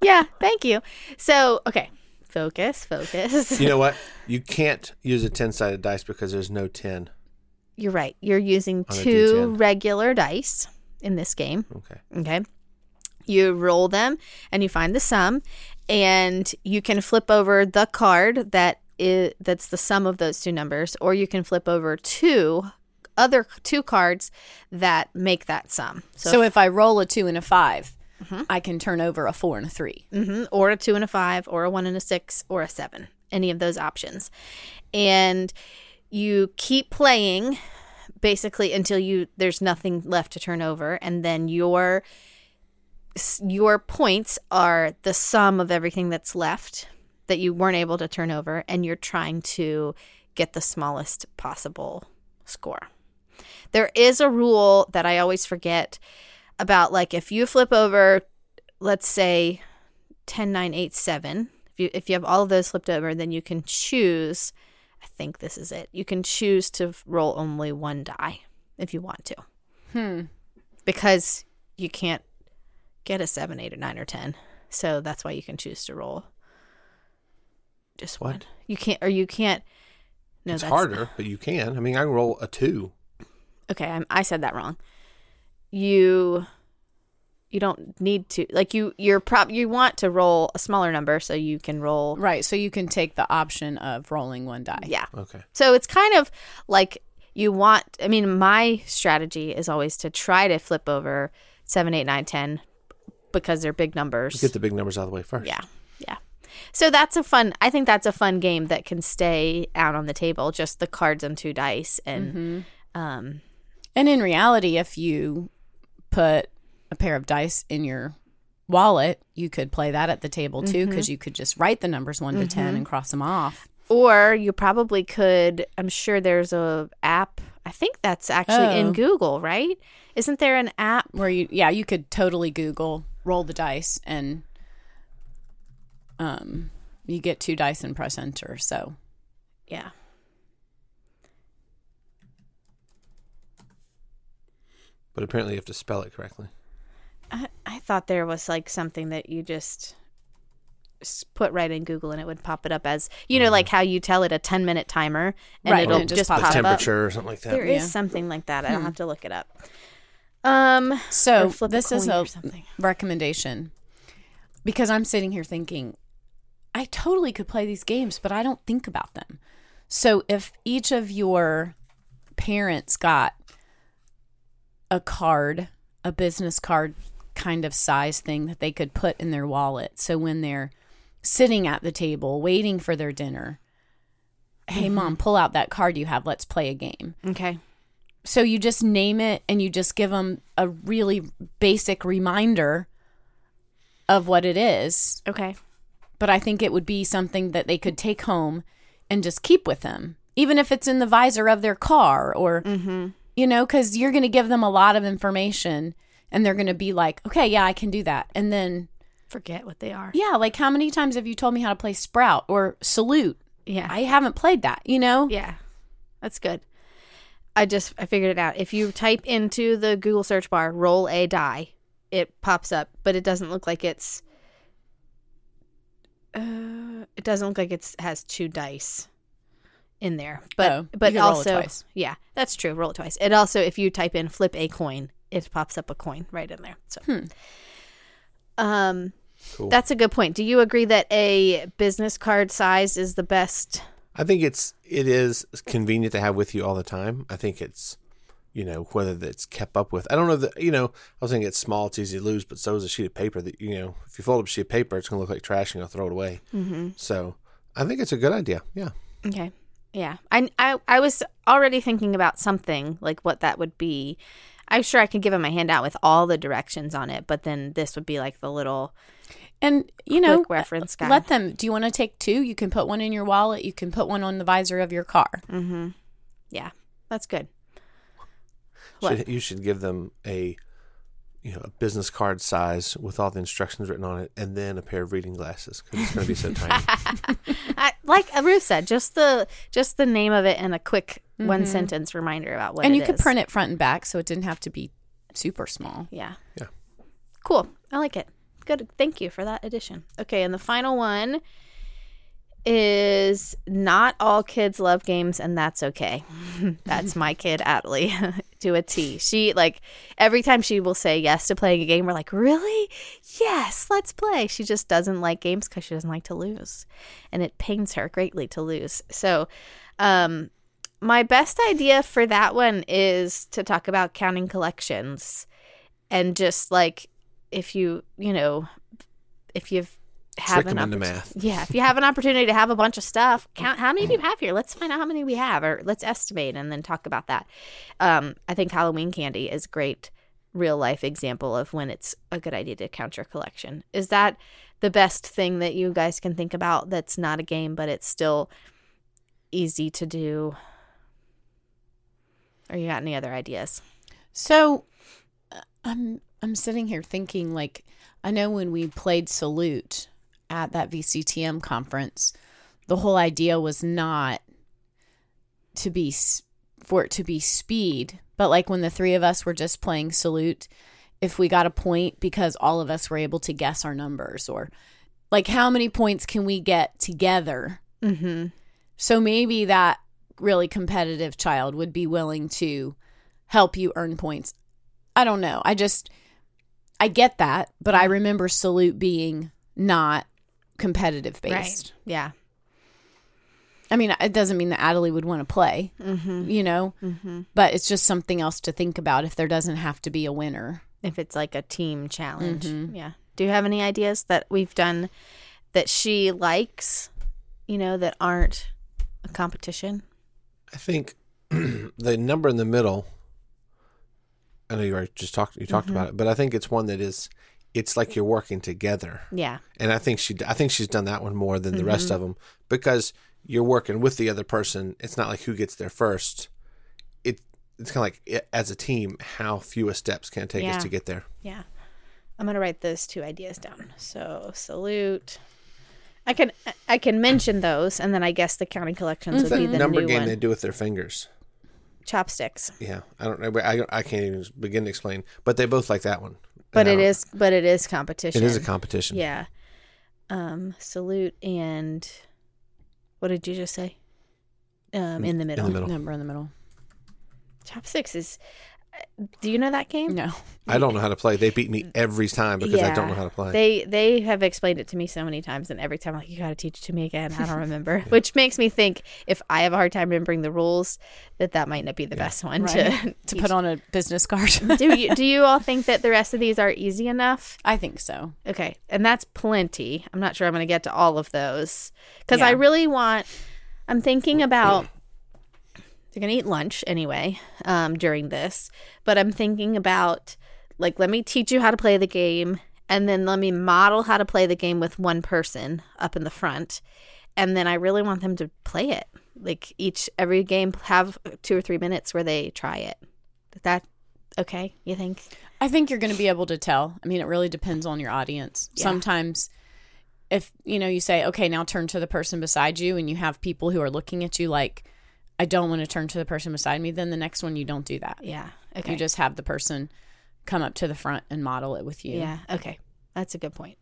yeah, thank you. So, okay, focus, focus. You know what? You can't use a ten-sided dice because there's no ten. You're right. You're using two regular dice in this game. Okay. Okay. You roll them, and you find the sum, and you can flip over the card that is that's the sum of those two numbers, or you can flip over two other two cards that make that sum. So, so if, if I roll a two and a five, mm-hmm. I can turn over a four and a three. Mm-hmm. Or a two and a five, or a one and a six, or a seven, any of those options. And you keep playing, basically, until you there's nothing left to turn over, and then your... your points are the sum of everything that's left that you weren't able to turn over, and you're trying to get the smallest possible score. There is a rule that I always forget about, like if you flip over, let's say ten, nine, eight, seven, if you, if you have all of those flipped over, then you can choose, I think this is it, you can choose to roll only one die if you want to. Hmm. Because you can't get a seven, eight, or nine, or ten. So that's why you can choose to roll just what? one. You can't, or you can't. No, it's that's harder, but you can. I mean, I can roll a two. Okay, I'm, I said that wrong. You, you don't need to. Like you, you're prop. You want to roll a smaller number, so you can roll. Right. So you can take the option of rolling one die. Yeah. Okay. So it's kind of like you want. I mean, my strategy is always to try to flip over seven, eight, nine, ten. Because they're big numbers. You get the big numbers out of the way first. Yeah, yeah. So that's a fun, I think that's a fun game that can stay out on the table, just the cards and two dice. And mm-hmm. um, and in reality, if you put a pair of dice in your wallet, you could play that at the table too, because mm-hmm. you could just write the numbers one mm-hmm. to ten and cross them off. Or you probably could, I'm sure there's a app, I think that's actually oh. in Google, right? Isn't there an app? Where you, yeah, you could totally Google roll the dice, and um, you get two dice and press enter. So, yeah. But apparently, you have to spell it correctly. I I thought there was like something that you just put right in Google and it would pop it up as, you know, mm-hmm. like how you tell it a ten minute timer and right. it'll and it just, just pop up. Temperature or something like that. There yeah. is something like that. Hmm. I'll have to look it up. Um, so this is a recommendation because I'm sitting here thinking I totally could play these games, but I don't think about them. So if each of your parents got a card, a business card kind of size thing that they could put in their wallet. So when they're sitting at the table waiting for their dinner, hey, mm-hmm. Mom, pull out that card you have. Let's play a game. Okay. So you just name it and you just give them a really basic reminder of what it is. Okay. But I think it would be something that they could take home and just keep with them, even if it's in the visor of their car or, mm-hmm. you know, because you're going to give them a lot of information and they're going to be like, okay, yeah, I can do that. And then forget what they are. Yeah. Like how many times have you told me how to play Sprout or Salute? Yeah. I haven't played that, you know? Yeah. That's good. I just, I figured it out. If you type into the Google search bar, roll a die, it pops up, but it doesn't look like it's, Uh, it doesn't look like it has two dice in there, but oh, but also roll it twice. Yeah, that's true. Roll it twice. It also, if you type in "flip a coin," it pops up a coin right in there. So, hmm. um, cool. That's a good point. Do you agree that a business card size is the best? I think it's it is convenient to have with you all the time. I think it's you know whether that's kept up with. I don't know that you know. I was thinking it's small, it's easy to lose, but so is a sheet of paper that you know. If you fold up a sheet of paper, it's going to look like trash and you'll throw it away. Mm-hmm. So I think it's a good idea. Yeah. Okay. Yeah. I, I, I was already thinking about something, like what that would be. I'm sure I could give him a handout with all the directions on it, but then this would be like the little and you know reference guide. Let them. Do you want to take two? You can put one in your wallet. You can put one on the visor of your car. Mm-hmm. Yeah. That's good. Should, you should give them a... you know, a business card size with all the instructions written on it, and then a pair of reading glasses because it's going to be so tiny. I, like Ruth said, just the just the name of it and a quick mm-hmm. one sentence reminder about what. And it you is. Could print it front and back, so it didn't have to be super small. Yeah. Yeah. Cool. I like it. Good. Thank you for that addition. Okay, and the final one is not all kids love games, and that's okay. That's my kid, Adley, to a T. She, like, every time she will say yes to playing a game, we're like, really? Yes, let's play. She just doesn't like games because she doesn't like to lose, and it pains her greatly to lose. So um, my best idea for that one is to talk about counting collections and just, like, if you, you know, if you've have Trick an oppor- math. Yeah, if you have an opportunity to have a bunch of stuff, count how many do you have here. Let's find out how many we have, or let's estimate and then talk about that. Um, I think Halloween candy is a great real life example of when it's a good idea to count your collection. Is that the best thing that you guys can think about that's not a game, but it's still easy to do? Or you got any other ideas? So I'm I'm sitting here thinking, like, I know when we played Salute at that V C T M conference, the whole idea was not to be for it to be speed, but like when the three of us were just playing Salute, if we got a point because all of us were able to guess our numbers, or like how many points can we get together? Mm-hmm. So maybe that really competitive child would be willing to help you earn points. I don't know. I just, I get that, but I remember Salute being not competitive based. Right. Yeah. I mean, it doesn't mean that Adley would want to play, mm-hmm. you know, mm-hmm. but it's just something else to think about if there doesn't have to be a winner. If it's like a team challenge. Mm-hmm. Yeah. Do you have any ideas that we've done that she likes, you know, that aren't a competition? I think the number in the middle, I know you were just talk, you talked mm-hmm. about it, but I think it's one that is... it's like you're working together. Yeah. And I think she, I think she's done that one more than the mm-hmm. rest of them because you're working with the other person. It's not like who gets there first. It It's kind of like as a team, how few steps can it take yeah. us to get there? Yeah. I'm going to write those two ideas down. So Salute. I can, I can mention those. And then I guess the counting collections mm-hmm. would be the number new game one. They do with their fingers. Chopsticks. Yeah. I don't know. I, I can't even begin to explain, but they both like that one. But it is, but it is competition. It is a competition. Yeah. um, Salute and what did you just say? Um, in the middle. In the middle. Number in the middle. Chopsticks is... Do you know that game? No. I don't know how to play. They beat me every time because yeah. I don't know how to play. They they have explained it to me so many times, and every time I'm like, you got to teach it to me again. I don't remember. yeah. Which makes me think if I have a hard time remembering the rules, that that might not be the yeah. best one right. to to put on a business card. do you do you all think that the rest of these are easy enough? I think so. Okay. And that's plenty. I'm not sure I'm going to get to all of those because yeah. I really want – I'm thinking about – They're going to eat lunch anyway um, during this, but I'm thinking about, like, let me teach you how to play the game, and then let me model how to play the game with one person up in the front, and then I really want them to play it. Like, each, every game have two or three minutes where they try it. Is that okay, you think? I think you're going to be able to tell. I mean, it really depends on your audience. Yeah. Sometimes... if, you know, you say, okay, now turn to the person beside you, and you have people who are looking at you like... I don't want to turn to the person beside me, then the next one you don't do that. Yeah. Okay. You just have the person come up to the front and model it with you. Yeah. Okay. That's a good point.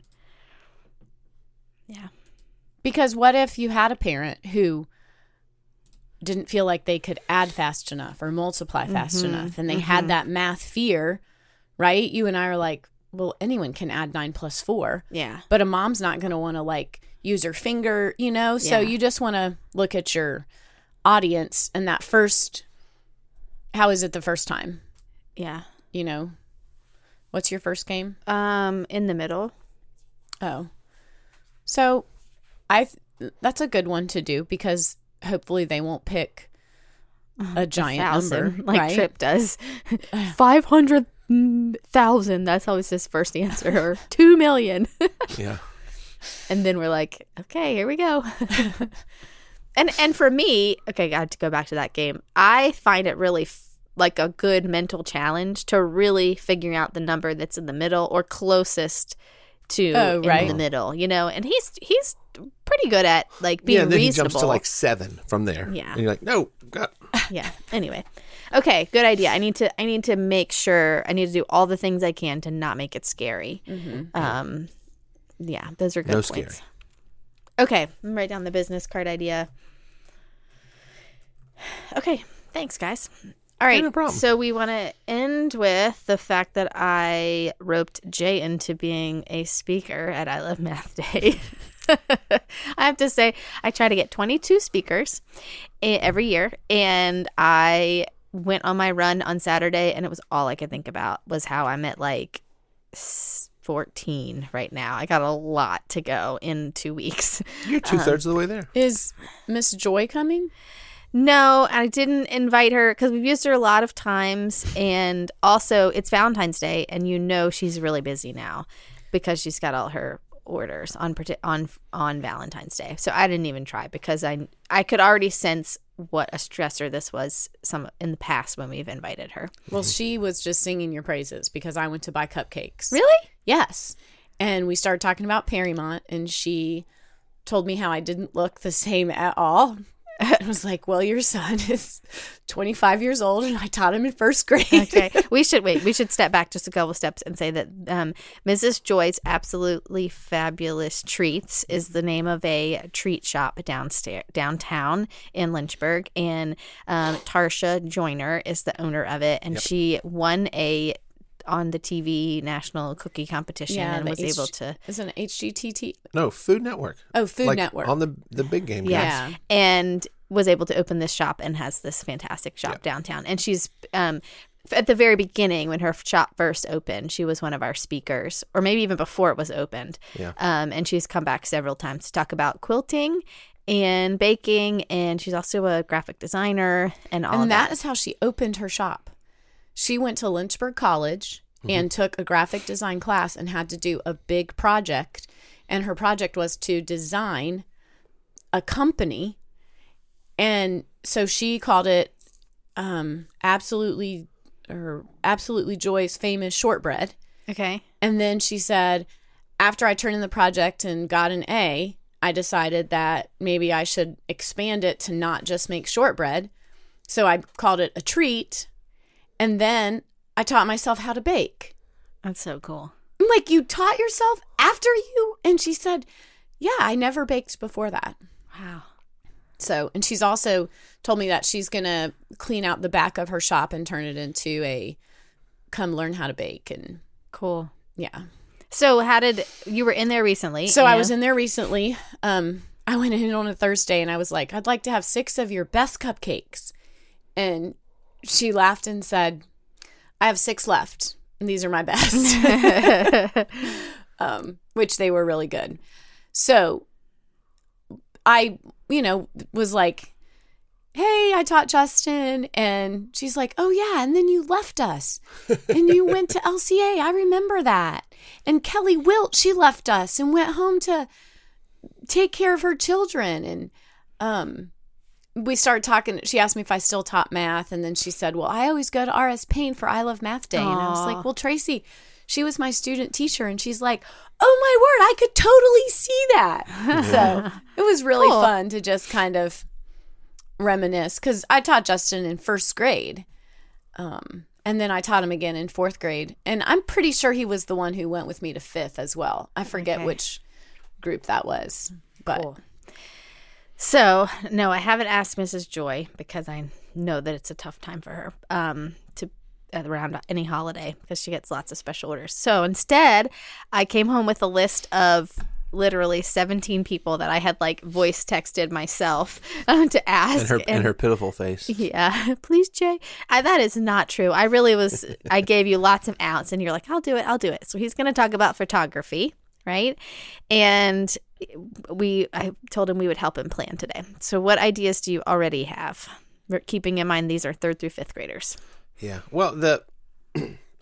Yeah. Because what if you had a parent who didn't feel like they could add fast enough or multiply fast mm-hmm. enough, and they mm-hmm. had that math fear, right? You and I are like, well, anyone can add nine plus four. Yeah. But a mom's not going to want to, like, use her finger, you know? So yeah. you just want to look at your... audience and that first how is it the first time yeah you know what's your first game um in the middle oh so I that's a good one to do because hopefully they won't pick a giant a thousand, number like right? Tripp does five hundred thousand that's always his first answer or two million yeah and then we're like okay here we go And and for me, okay, I have to go back to that game. I find it really f- like a good mental challenge to really figuring out the number that's in the middle or closest to oh, right. in the middle, you know. And he's he's pretty good at like being yeah, and then reasonable. He jumps to like seven from there. Yeah, and you're like, no, God. yeah. Anyway, okay, good idea. I need to I need to make sure I need to do all the things I can to not make it scary. Mm-hmm. Um, yeah, those are good no points. Scary. Okay, I'm gonna write down the business card idea. Okay, thanks, guys. All right, no problem. So we want to end with the fact that I roped Jay into being a speaker at I Love Math Day. I have to say, I try to get twenty-two speakers every year, and I went on my run on Saturday, and it was all I could think about was how I'm at like fourteen right now. I got a lot to go in two weeks. You're two-thirds um, of the way there. Is Miss Joy coming? No, I didn't invite her because we've used her a lot of times, and also it's Valentine's Day, and you know she's really busy now because she's got all her orders on on on Valentine's Day. So I didn't even try because I I could already sense what a stressor this was some in the past when we've invited her. Well, she was just singing your praises because I went to buy cupcakes. Really? Yes, and we started talking about Perrymont, and she told me how I didn't look the same at all. I was like, well, your son is twenty-five years old, and I taught him in first grade. Okay. We should wait. We should step back just a couple steps and say that um, Missus Joy's Absolutely Fabulous Treats is the name of a treat shop downstairs, downtown in Lynchburg. And um, Tarsha Joyner is the owner of it, and yep. she won a on the T V national cookie competition yeah, and was H- able to... Is it an H G T T? No, Food Network. Oh, Food like Network. On the the big game. Yeah. yeah. And was able to open this shop and has this fantastic shop yeah. downtown. And she's... um at the very beginning when her shop first opened, she was one of our speakers, or maybe even before it was opened. Yeah. Um, and she's come back several times to talk about quilting and baking, and she's also a graphic designer and all and of that. And that is how she opened her shop. She went to Lynchburg College mm-hmm. and took a graphic design class and had to do a big project. And her project was to design a company. And so she called it um, Absolutely or Absolutely Joy's Famous Shortbread. Okay. And then she said, after I turned in the project and got an A, I decided that maybe I should expand it to not just make shortbread. So I called it a treat. And then I taught myself how to bake. That's so cool. I'm like, you taught yourself after you? And she said, Yeah, I never baked before that. Wow. So, and she's also told me that she's going to clean out the back of her shop and turn it into a come learn how to bake. And cool. Yeah. So how did, you were in there recently. So and- I was in there recently. Um, I went in on a Thursday and I was like, I'd like to have six of your best cupcakes. And she laughed and said, I have six left. And these are my best, um, which they were really good. So I, you know, was like, hey, I taught Justin. And she's like, oh, yeah. And then you left us and you went to L C A. I remember that. And Kelly Wilt, she left us and went home to take care of her children. And um, we started talking. She asked me if I still taught math. And then she said, well, I always go to R S Payne for I Love Math Day. Aww. And I was like, well, Tracy, she was my student teacher. And she's like, oh, my word, I could totally see that. So it was really cool. Fun to just kind of reminisce, because I taught Justin in first grade. Um, and then I taught him again in fourth grade. And I'm pretty sure he was the one who went with me to fifth as well. I forget okay. which group that was. But cool. So, no, I haven't asked Missus Joy because I know that it's a tough time for her um, to around any holiday because she gets lots of special orders. So instead, I came home with a list of literally seventeen people that I had like voice texted myself um, to ask. And her, and, and her pitiful face. Yeah. Please, Jay. I, that is not true. I really was, I gave you lots of outs and you're like, I'll do it. I'll do it. So he's going to talk about photography. Right. And we, I told him we would help him plan today. So what ideas do you already have? Keeping in mind, these are third through fifth graders. Yeah. Well, the,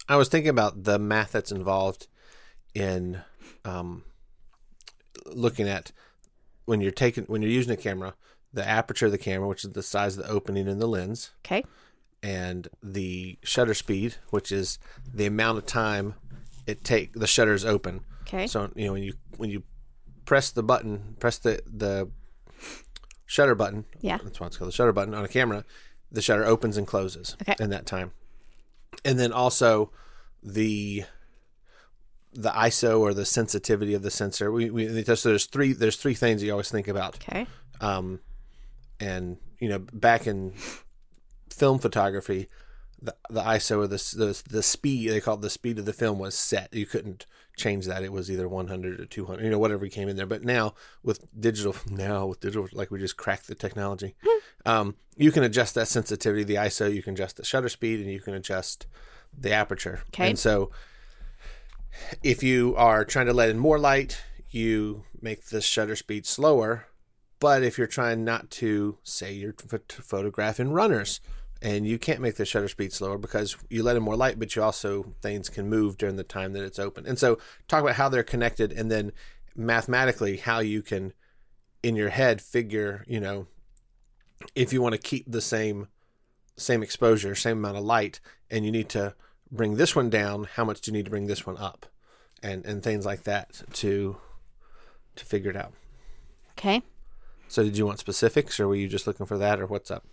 I was thinking about the math that's involved in, um, looking at when you're taking, when you're using a camera, the aperture of the camera, which is the size of the opening in the lens. Okay. And the shutter speed, which is the amount of time it take the shutters open. Okay. So, you know, when you, when you press the button, press the, the shutter button. Yeah. That's why it's called the shutter button on a camera. The shutter opens and closes okay. in that time. And then also the, the I S O or the sensitivity of the sensor. We, we so there's three there's three things you always think about. Okay. Um, and you know, back in film photography, the the I S O or the the, the speed they called the speed of the film was set. You couldn't change that. It was either one hundred or two hundred. You know, whatever came in there. But now with digital, now with digital, like we just cracked the technology. um, you can adjust that sensitivity, the I S O. You can adjust the shutter speed, and you can adjust the aperture. Okay. And so, if you are trying to let in more light, you make the shutter speed slower. But if you're trying not to, say you're photographing runners, and you can't make the shutter speed slower because you let in more light, but you also, things can move during the time that it's open. And so talk about how they're connected and then mathematically how you can, in your head, figure, you know, if you want to keep the same same exposure, same amount of light, and you need to bring this one down, how much do you need to bring this one up, and and things like that to to figure it out. Okay. So did you want specifics, or were you just looking for that, or what's up?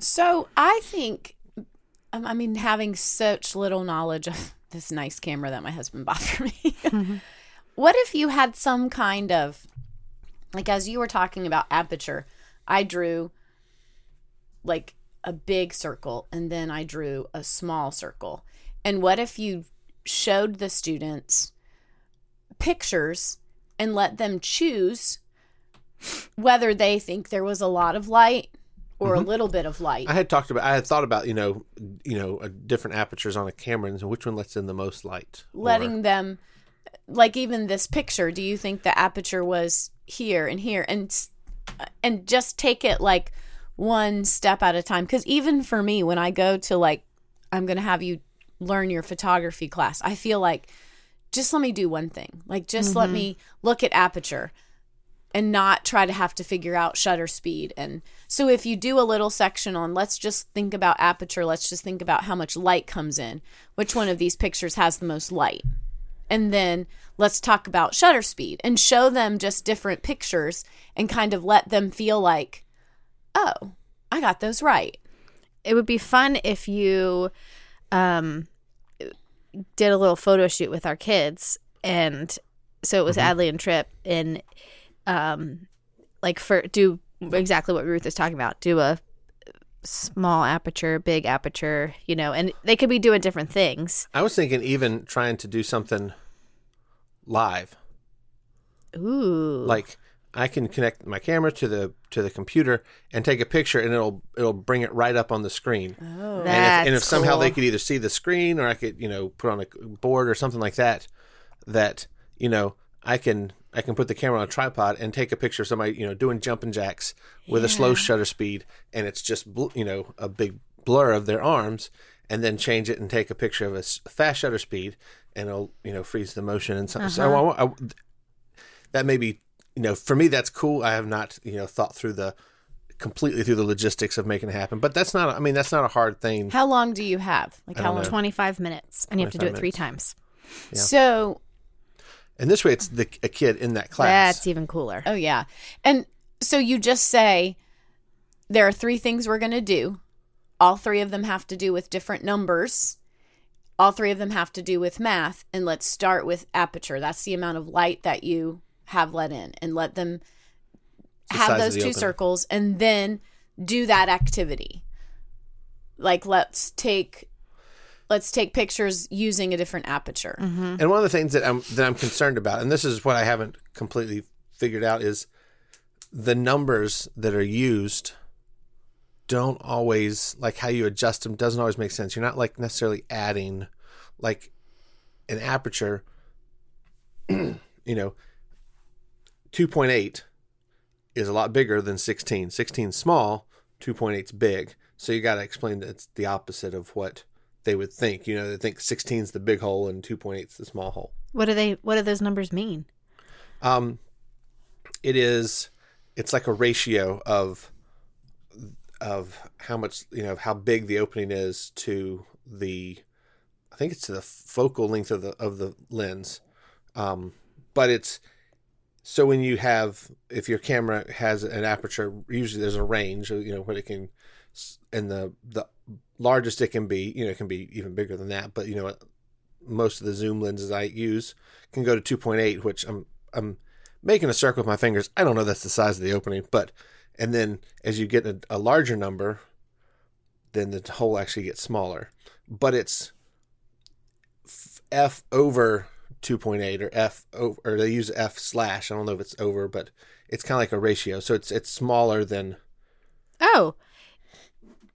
So I think, um, I mean, having such little knowledge of this nice camera that my husband bought for me, mm-hmm. What if you had some kind of, like as you were talking about aperture, I drew like a big circle, and then I drew a small circle. And what if you showed the students pictures and let them choose whether they think there was a lot of light or mm-hmm. a little bit of light? I had talked about, I had thought about, you know, you know, uh, different apertures on a camera and which one lets in the most light. Letting or... them, like even this picture, do you think the aperture was here and here? And and just take it like one step at a time. Because even for me, when I go to like, I'm going to have you learn your photography class, I feel like, just let me do one thing. Like, just mm-hmm. let me look at aperture and not try to have to figure out shutter speed. And so if you do a little section on, let's just think about aperture. Let's just think about how much light comes in. Which one of these pictures has the most light? And then let's talk about shutter speed and show them just different pictures and kind of let them feel like, oh, I got those right. It would be fun if you um, did a little photo shoot with our kids and So it was mm-hmm. Adley and Tripp, and um, like for do exactly what Ruth is talking about. Do a small aperture, big aperture, you know, and they could be doing different things. I was thinking even trying to do something live. Ooh. Like I can connect my camera to the to the computer and take a picture, and it'll it'll bring it right up on the screen. Oh, that's and if, and if somehow cool. they could either see the screen, or I could, you know, put on a board or something like that, that, you know, I can I can put the camera on a tripod and take a picture of somebody, you know, doing jumping jacks with yeah. a slow shutter speed, and it's just bl- you know, a big blur of their arms, and then change it and take a picture of a fast shutter speed, and it'll, you know, freeze the motion and something. Uh-huh. So I, I, I, that may be, you know, for me that's cool. I have not, you know, thought through the completely through the logistics of making it happen, but that's not, I mean, that's not a hard thing. How long do you have? Like how long? twenty-five minutes, and you have to do it minutes. three times. Yeah. So. And this way, it's the, a kid in that class. That's even cooler. Oh, yeah. And so you just say, there are three things we're going to do. All three of them have to do with different numbers. All three of them have to do with math. And let's start with aperture. That's the amount of light that you have let in. And let them have those two circles and then do that activity. Like, let's take... Let's take pictures using a different aperture. Mm-hmm. And one of the things that I'm that I'm concerned about, and this is what I haven't completely figured out, is the numbers that are used don't always, like how you adjust them doesn't always make sense. You're not like necessarily adding like an aperture, you know, two point eight is a lot bigger than sixteen. sixteen is small, two point eight is big. So you got to explain that it's the opposite of what they would think. You know, they think sixteen is the big hole and two point eight is the small hole. What do they, what do those numbers mean? Um, it is, it's like a ratio of, of how much, you know, how big the opening is to the, I think it's to the focal length of the, of the lens. Um, but it's, so when you have, if your camera has an aperture, usually there's a range, you know, what it can, and the, the, largest it can be, you know, it can be even bigger than that, but you know, most of the zoom lenses I use can go to two point eight, which I'm I'm making a circle with my fingers. I don't know that's the size of the opening, but and then as you get a, a larger number, then the hole actually gets smaller. But it's f over two point eight or f over, or they use f slash. I don't know if it's over, but it's kind of like a ratio, so it's it's smaller than. Oh,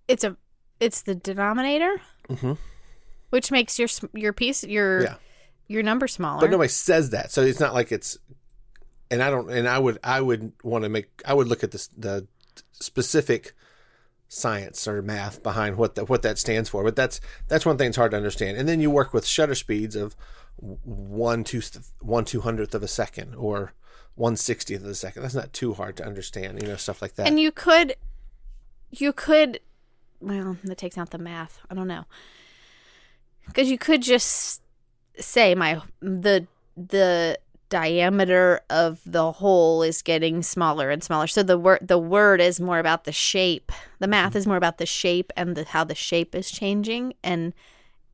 it's a. It's the denominator, mm-hmm. which makes your your piece your yeah. your number smaller. But nobody says that, so it's not like it's. And I don't. And I would. I would want to make. I would look at the the specific science or math behind what that what that stands for. But that's that's one thing that's hard to understand. And then you work with shutter speeds of one two one two hundredth of a second or one sixtieth of a second. That's not too hard to understand. You know, stuff like that. And you could, you could. Well, that takes out the math. I don't know, because you could just say my the the diameter of the hole is getting smaller and smaller. So the word the word is more about the shape. The math is more about the shape and the, how the shape is changing. And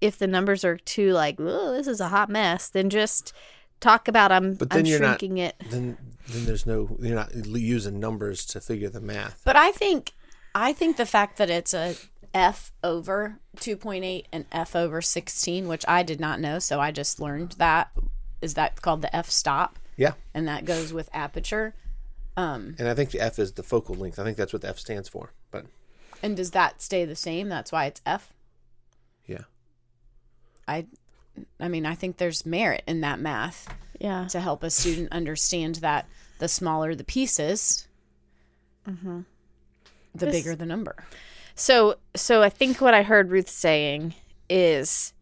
if the numbers are too like, oh, this is a hot mess, then just talk about I'm, but then I'm you're shrinking not, it. Then then there's no you're not using numbers to figure the math. But I think. I think the fact that it's a F over two point eight and F over sixteen, which I did not know, so I just learned that, is that called the f-stop? Yeah. And that goes with aperture. Um, and I think the F is the focal length. I think that's what the F stands for. But and does that stay the same? That's why it's F? Yeah. I, I mean, I think there's merit in that math. Yeah. To help a student understand that the smaller the pieces. Mm-hmm. The bigger the number. So so I think what I heard Ruth saying is,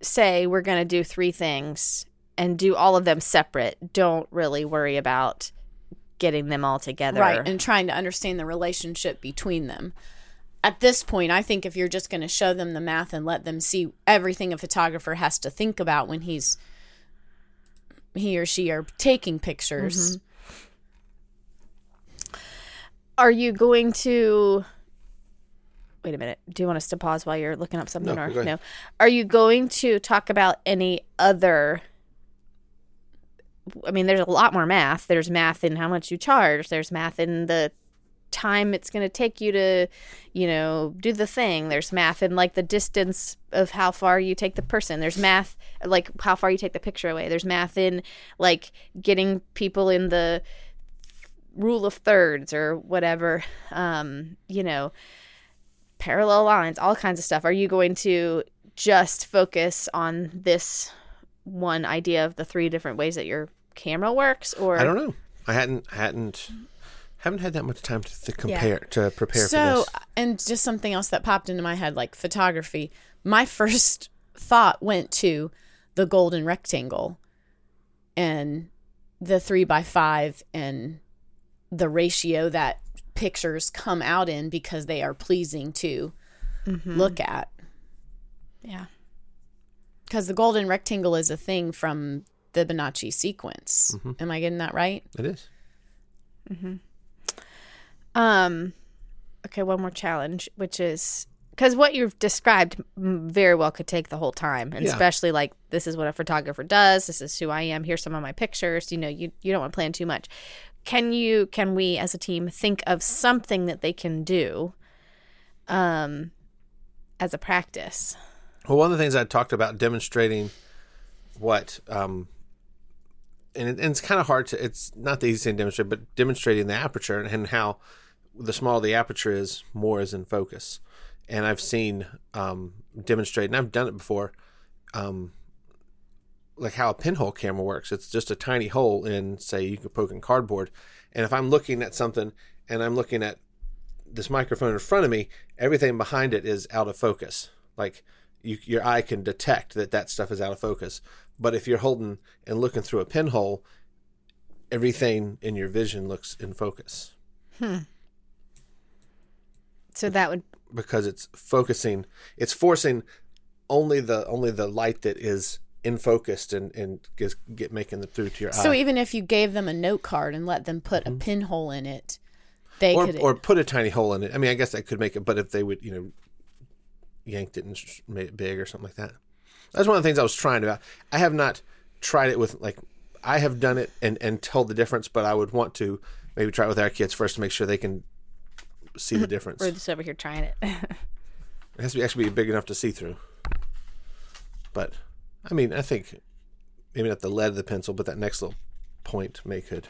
say we're going to do three things and do all of them separate. Don't really worry about getting them all together. Right, and trying to understand the relationship between them. At this point, I think if you're just going to show them the math and let them see everything a photographer has to think about when he's he or she are taking pictures. Mm-hmm. Are you going to – wait a minute. Do you want us to pause while you're looking up something? No, or no? Are you going to talk about any other I mean, there's a lot more math. There's math in how much you charge. There's math in the time it's going to take you to, you know, do the thing. There's math in, like, the distance of how far you take the person. There's math, like, how far you take the picture away. There's math in, like, getting people in the rule of thirds or whatever, um, you know, parallel lines, all kinds of stuff. Are you going to just focus on this one idea of the three different ways that your camera works? Or I don't know. I hadn't hadn't haven't had that much time to, to compare yeah. to prepare so, for this. So, and just something else that popped into my head, like photography. My first thought went to the golden rectangle and the three by five and the ratio that pictures come out in because they are pleasing to mm-hmm. look at. Yeah. Because the golden rectangle is a thing from the Fibonacci sequence. Mm-hmm. Am I getting that right? It is. Mm-hmm. Um, okay, one more challenge, which is, because what you've described very well could take the whole time, and yeah. especially like, this is what a photographer does. This is who I am. Here's some of my pictures. You know, you, you don't want to plan too much. Can you, can we as a team think of something that they can do um, as a practice? Well, one of the things I talked about demonstrating what, um, and, it, and it's kind of hard to, it's not the easiest thing to demonstrate, but demonstrating the aperture and, and how the smaller the aperture is, more is in focus. And I've seen um, demonstrate, and I've done it before, um, like how a pinhole camera works. It's just a tiny hole in, say, you could poke in cardboard. And if I'm looking at something and I'm looking at this microphone in front of me, everything behind it is out of focus. Like, You, your eye can detect that that stuff is out of focus. But if you're holding and looking through a pinhole, everything in your vision looks in focus. Hmm. So that would... Because it's focusing, it's forcing only the only the light that is in focus and, and gets, get making it through to your so eye. So even if you gave them a note card and let them put mm-hmm. a pinhole in it, they or, could... Or put a tiny hole in it. I mean, I guess that could make it, but if they would, you know, yanked it and made it big or something like that. That's one of the things I was trying to. I have not tried it with, like, I have done it and, and told the difference, but I would want to maybe try it with our kids first to make sure they can see the difference. We're just over here trying it. It has to be, actually be big enough to see through. But, I mean, I think maybe not the lead of the pencil, but that next little point may could.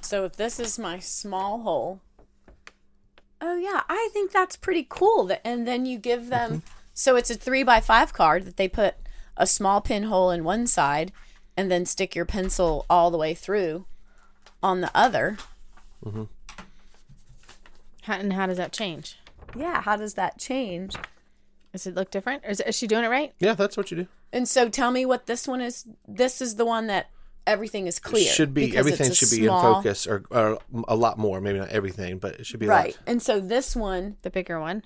So if this is my small hole, oh, yeah, I think that's pretty cool. That, and then you give them, mm-hmm. so it's a three by five card that they put a small pinhole in one side and then stick your pencil all the way through on the other. Mm-hmm. How, and how does that change? Yeah, how does that change? Does it look different? Or is, is she doing it right? Yeah, that's what you do. And so tell me what this one is. This is the one that everything is clear. It should be everything should be small... in focus, or, or a lot more. Maybe not everything, but it should be right. Lot. And so this one, the bigger one,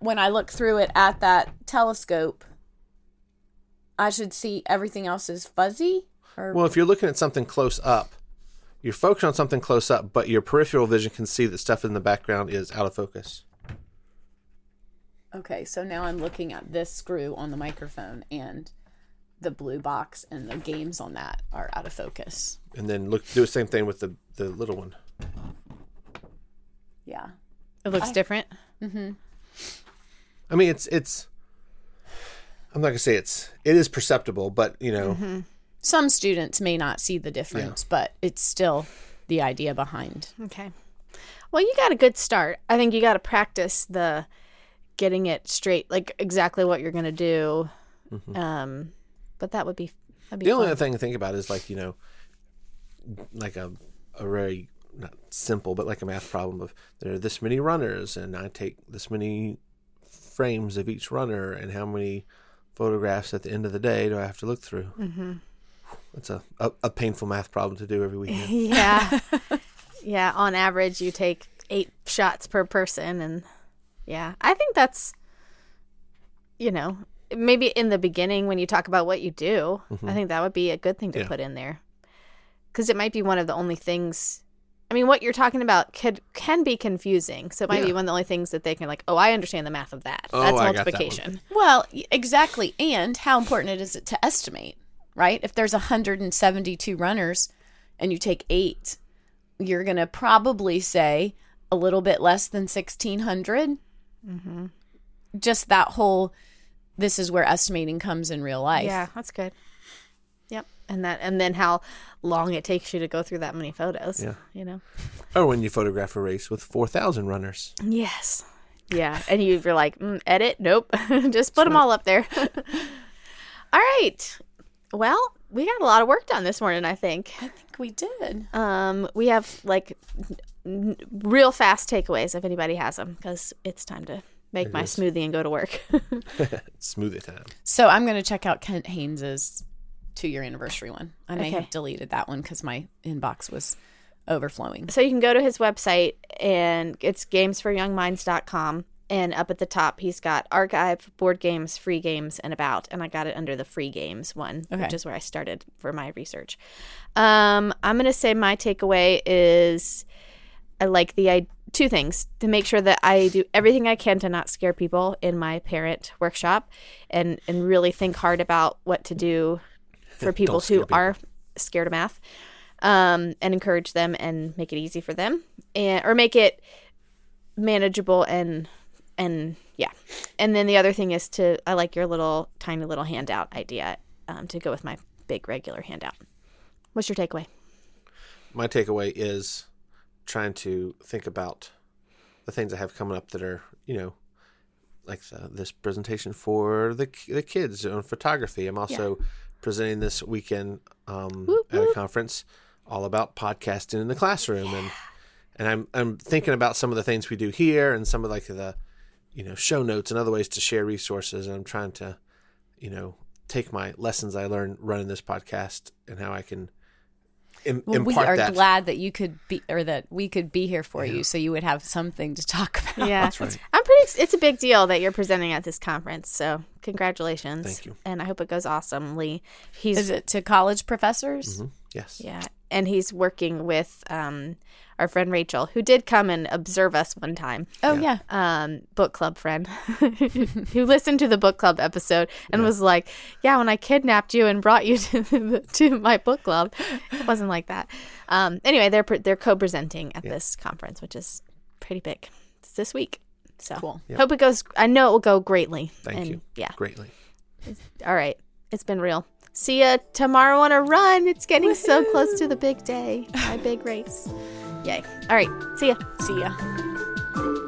when I look through it at that telescope, I should see everything else is fuzzy. Or... Well, if you're looking at something close up, you're focused on something close up, but your peripheral vision can see that stuff in the background is out of focus. Okay, so now I'm looking at this screw on the microphone and the blue box and the games on that are out of focus. And then look, do the same thing with the, the little one. Yeah. It looks I, different. Mm-hmm. I mean, it's, it's, I'm not going to say it's, it is perceptible, but you know. Mm-hmm. Some students may not see the difference, yeah. but it's still the idea behind. Okay. Well, you got a good start. I think you got to practice the getting it straight, like exactly what you're going to do. Mm-hmm. Um, But that would be, that'd be the only fun. Other thing to think about is like, you know, like a a very not simple, but like a math problem of there are this many runners and I take this many frames of each runner and how many photographs at the end of the day do I have to look through? Mm-hmm. That's a, a, a painful math problem to do every weekend. Yeah. Yeah. On average, you take eight shots per person. And yeah, I think that's, you know, maybe in the beginning when you talk about what you do, mm-hmm. I think that would be a good thing to yeah. put in there. Because it might be one of the only things, I mean, what you're talking about could, can be confusing. So it might yeah. be one of the only things that they can like, oh, I understand the math of that. Oh, that's multiplication. That well, exactly. And how important it is to estimate. right? If there's one hundred seventy-two runners and you take eight, you're going to probably say a little bit less than sixteen hundred. Mm-hmm. Just that whole, this is where estimating comes in real life. Yeah, that's good. Yep. And that, and then how long it takes you to go through that many photos, yeah. you know. Or when you photograph a race with four thousand runners. Yes. Yeah. And you're like, mm, edit? Nope. Just put them all up there. All right. Well, we got a lot of work done this morning, I think. I think we did. Um, we have, like, n- real fast takeaways if anybody has them, because it's time to make it my is. smoothie and go to work. Smoothie time. So I'm going to check out Kent Haines's two-year anniversary one. I may okay. have deleted that one because my inbox was overflowing. So you can go to his website, and it's games for young minds dot com. And up at the top, he's got archive, board games, free games, and about. And I got it under the free games one, okay. which is where I started for my research. Um, I'm going to say my takeaway is I like the I- two things. To make sure that I do everything I can to not scare people in my parent workshop, and, and really think hard about what to do for people who people. are scared of math, um, and encourage them and make it easy for them, and or make it manageable and – And yeah. And then the other thing is to, I like your little tiny little handout idea um, to go with my big regular handout. What's your takeaway? My takeaway is trying to think about the things I have coming up that are, you know, like the, this presentation for the the kids on photography. I'm also yeah. presenting this weekend um, whoop, at whoop. a conference all about podcasting in the classroom. Yeah. And, and I'm, I'm thinking about some of the things we do here and some of like the, you know, show notes and other ways to share resources. And I'm trying to, you know, take my lessons I learned running this podcast and how I can im- well, impart that. We are that. glad that you could be, or that we could be here for yeah. you, so you would have something to talk about. Yeah, that's right. I'm pretty. It's a big deal that you're presenting at this conference, so congratulations. Thank you. And I hope it goes awesomely. He's is it to college professors? Mm-hmm. Yes. Yeah, and he's working with um, our friend Rachel, who did come and observe us one time. Oh, yeah. yeah. Um, book club friend who listened to the book club episode and yeah. was like, yeah, when I kidnapped you and brought you to, the, to my book club, it wasn't like that. Um, anyway, they're they're co-presenting at yeah. this conference, which is pretty big. It's this week. So cool. Yep. Hope it goes. I know it will go greatly. Thank and, you. Yeah. Greatly. It's, all right. It's been real. See ya tomorrow on a run. It's getting Woo-hoo. so close to the big day. My big race. Yay. All right. See ya. See ya.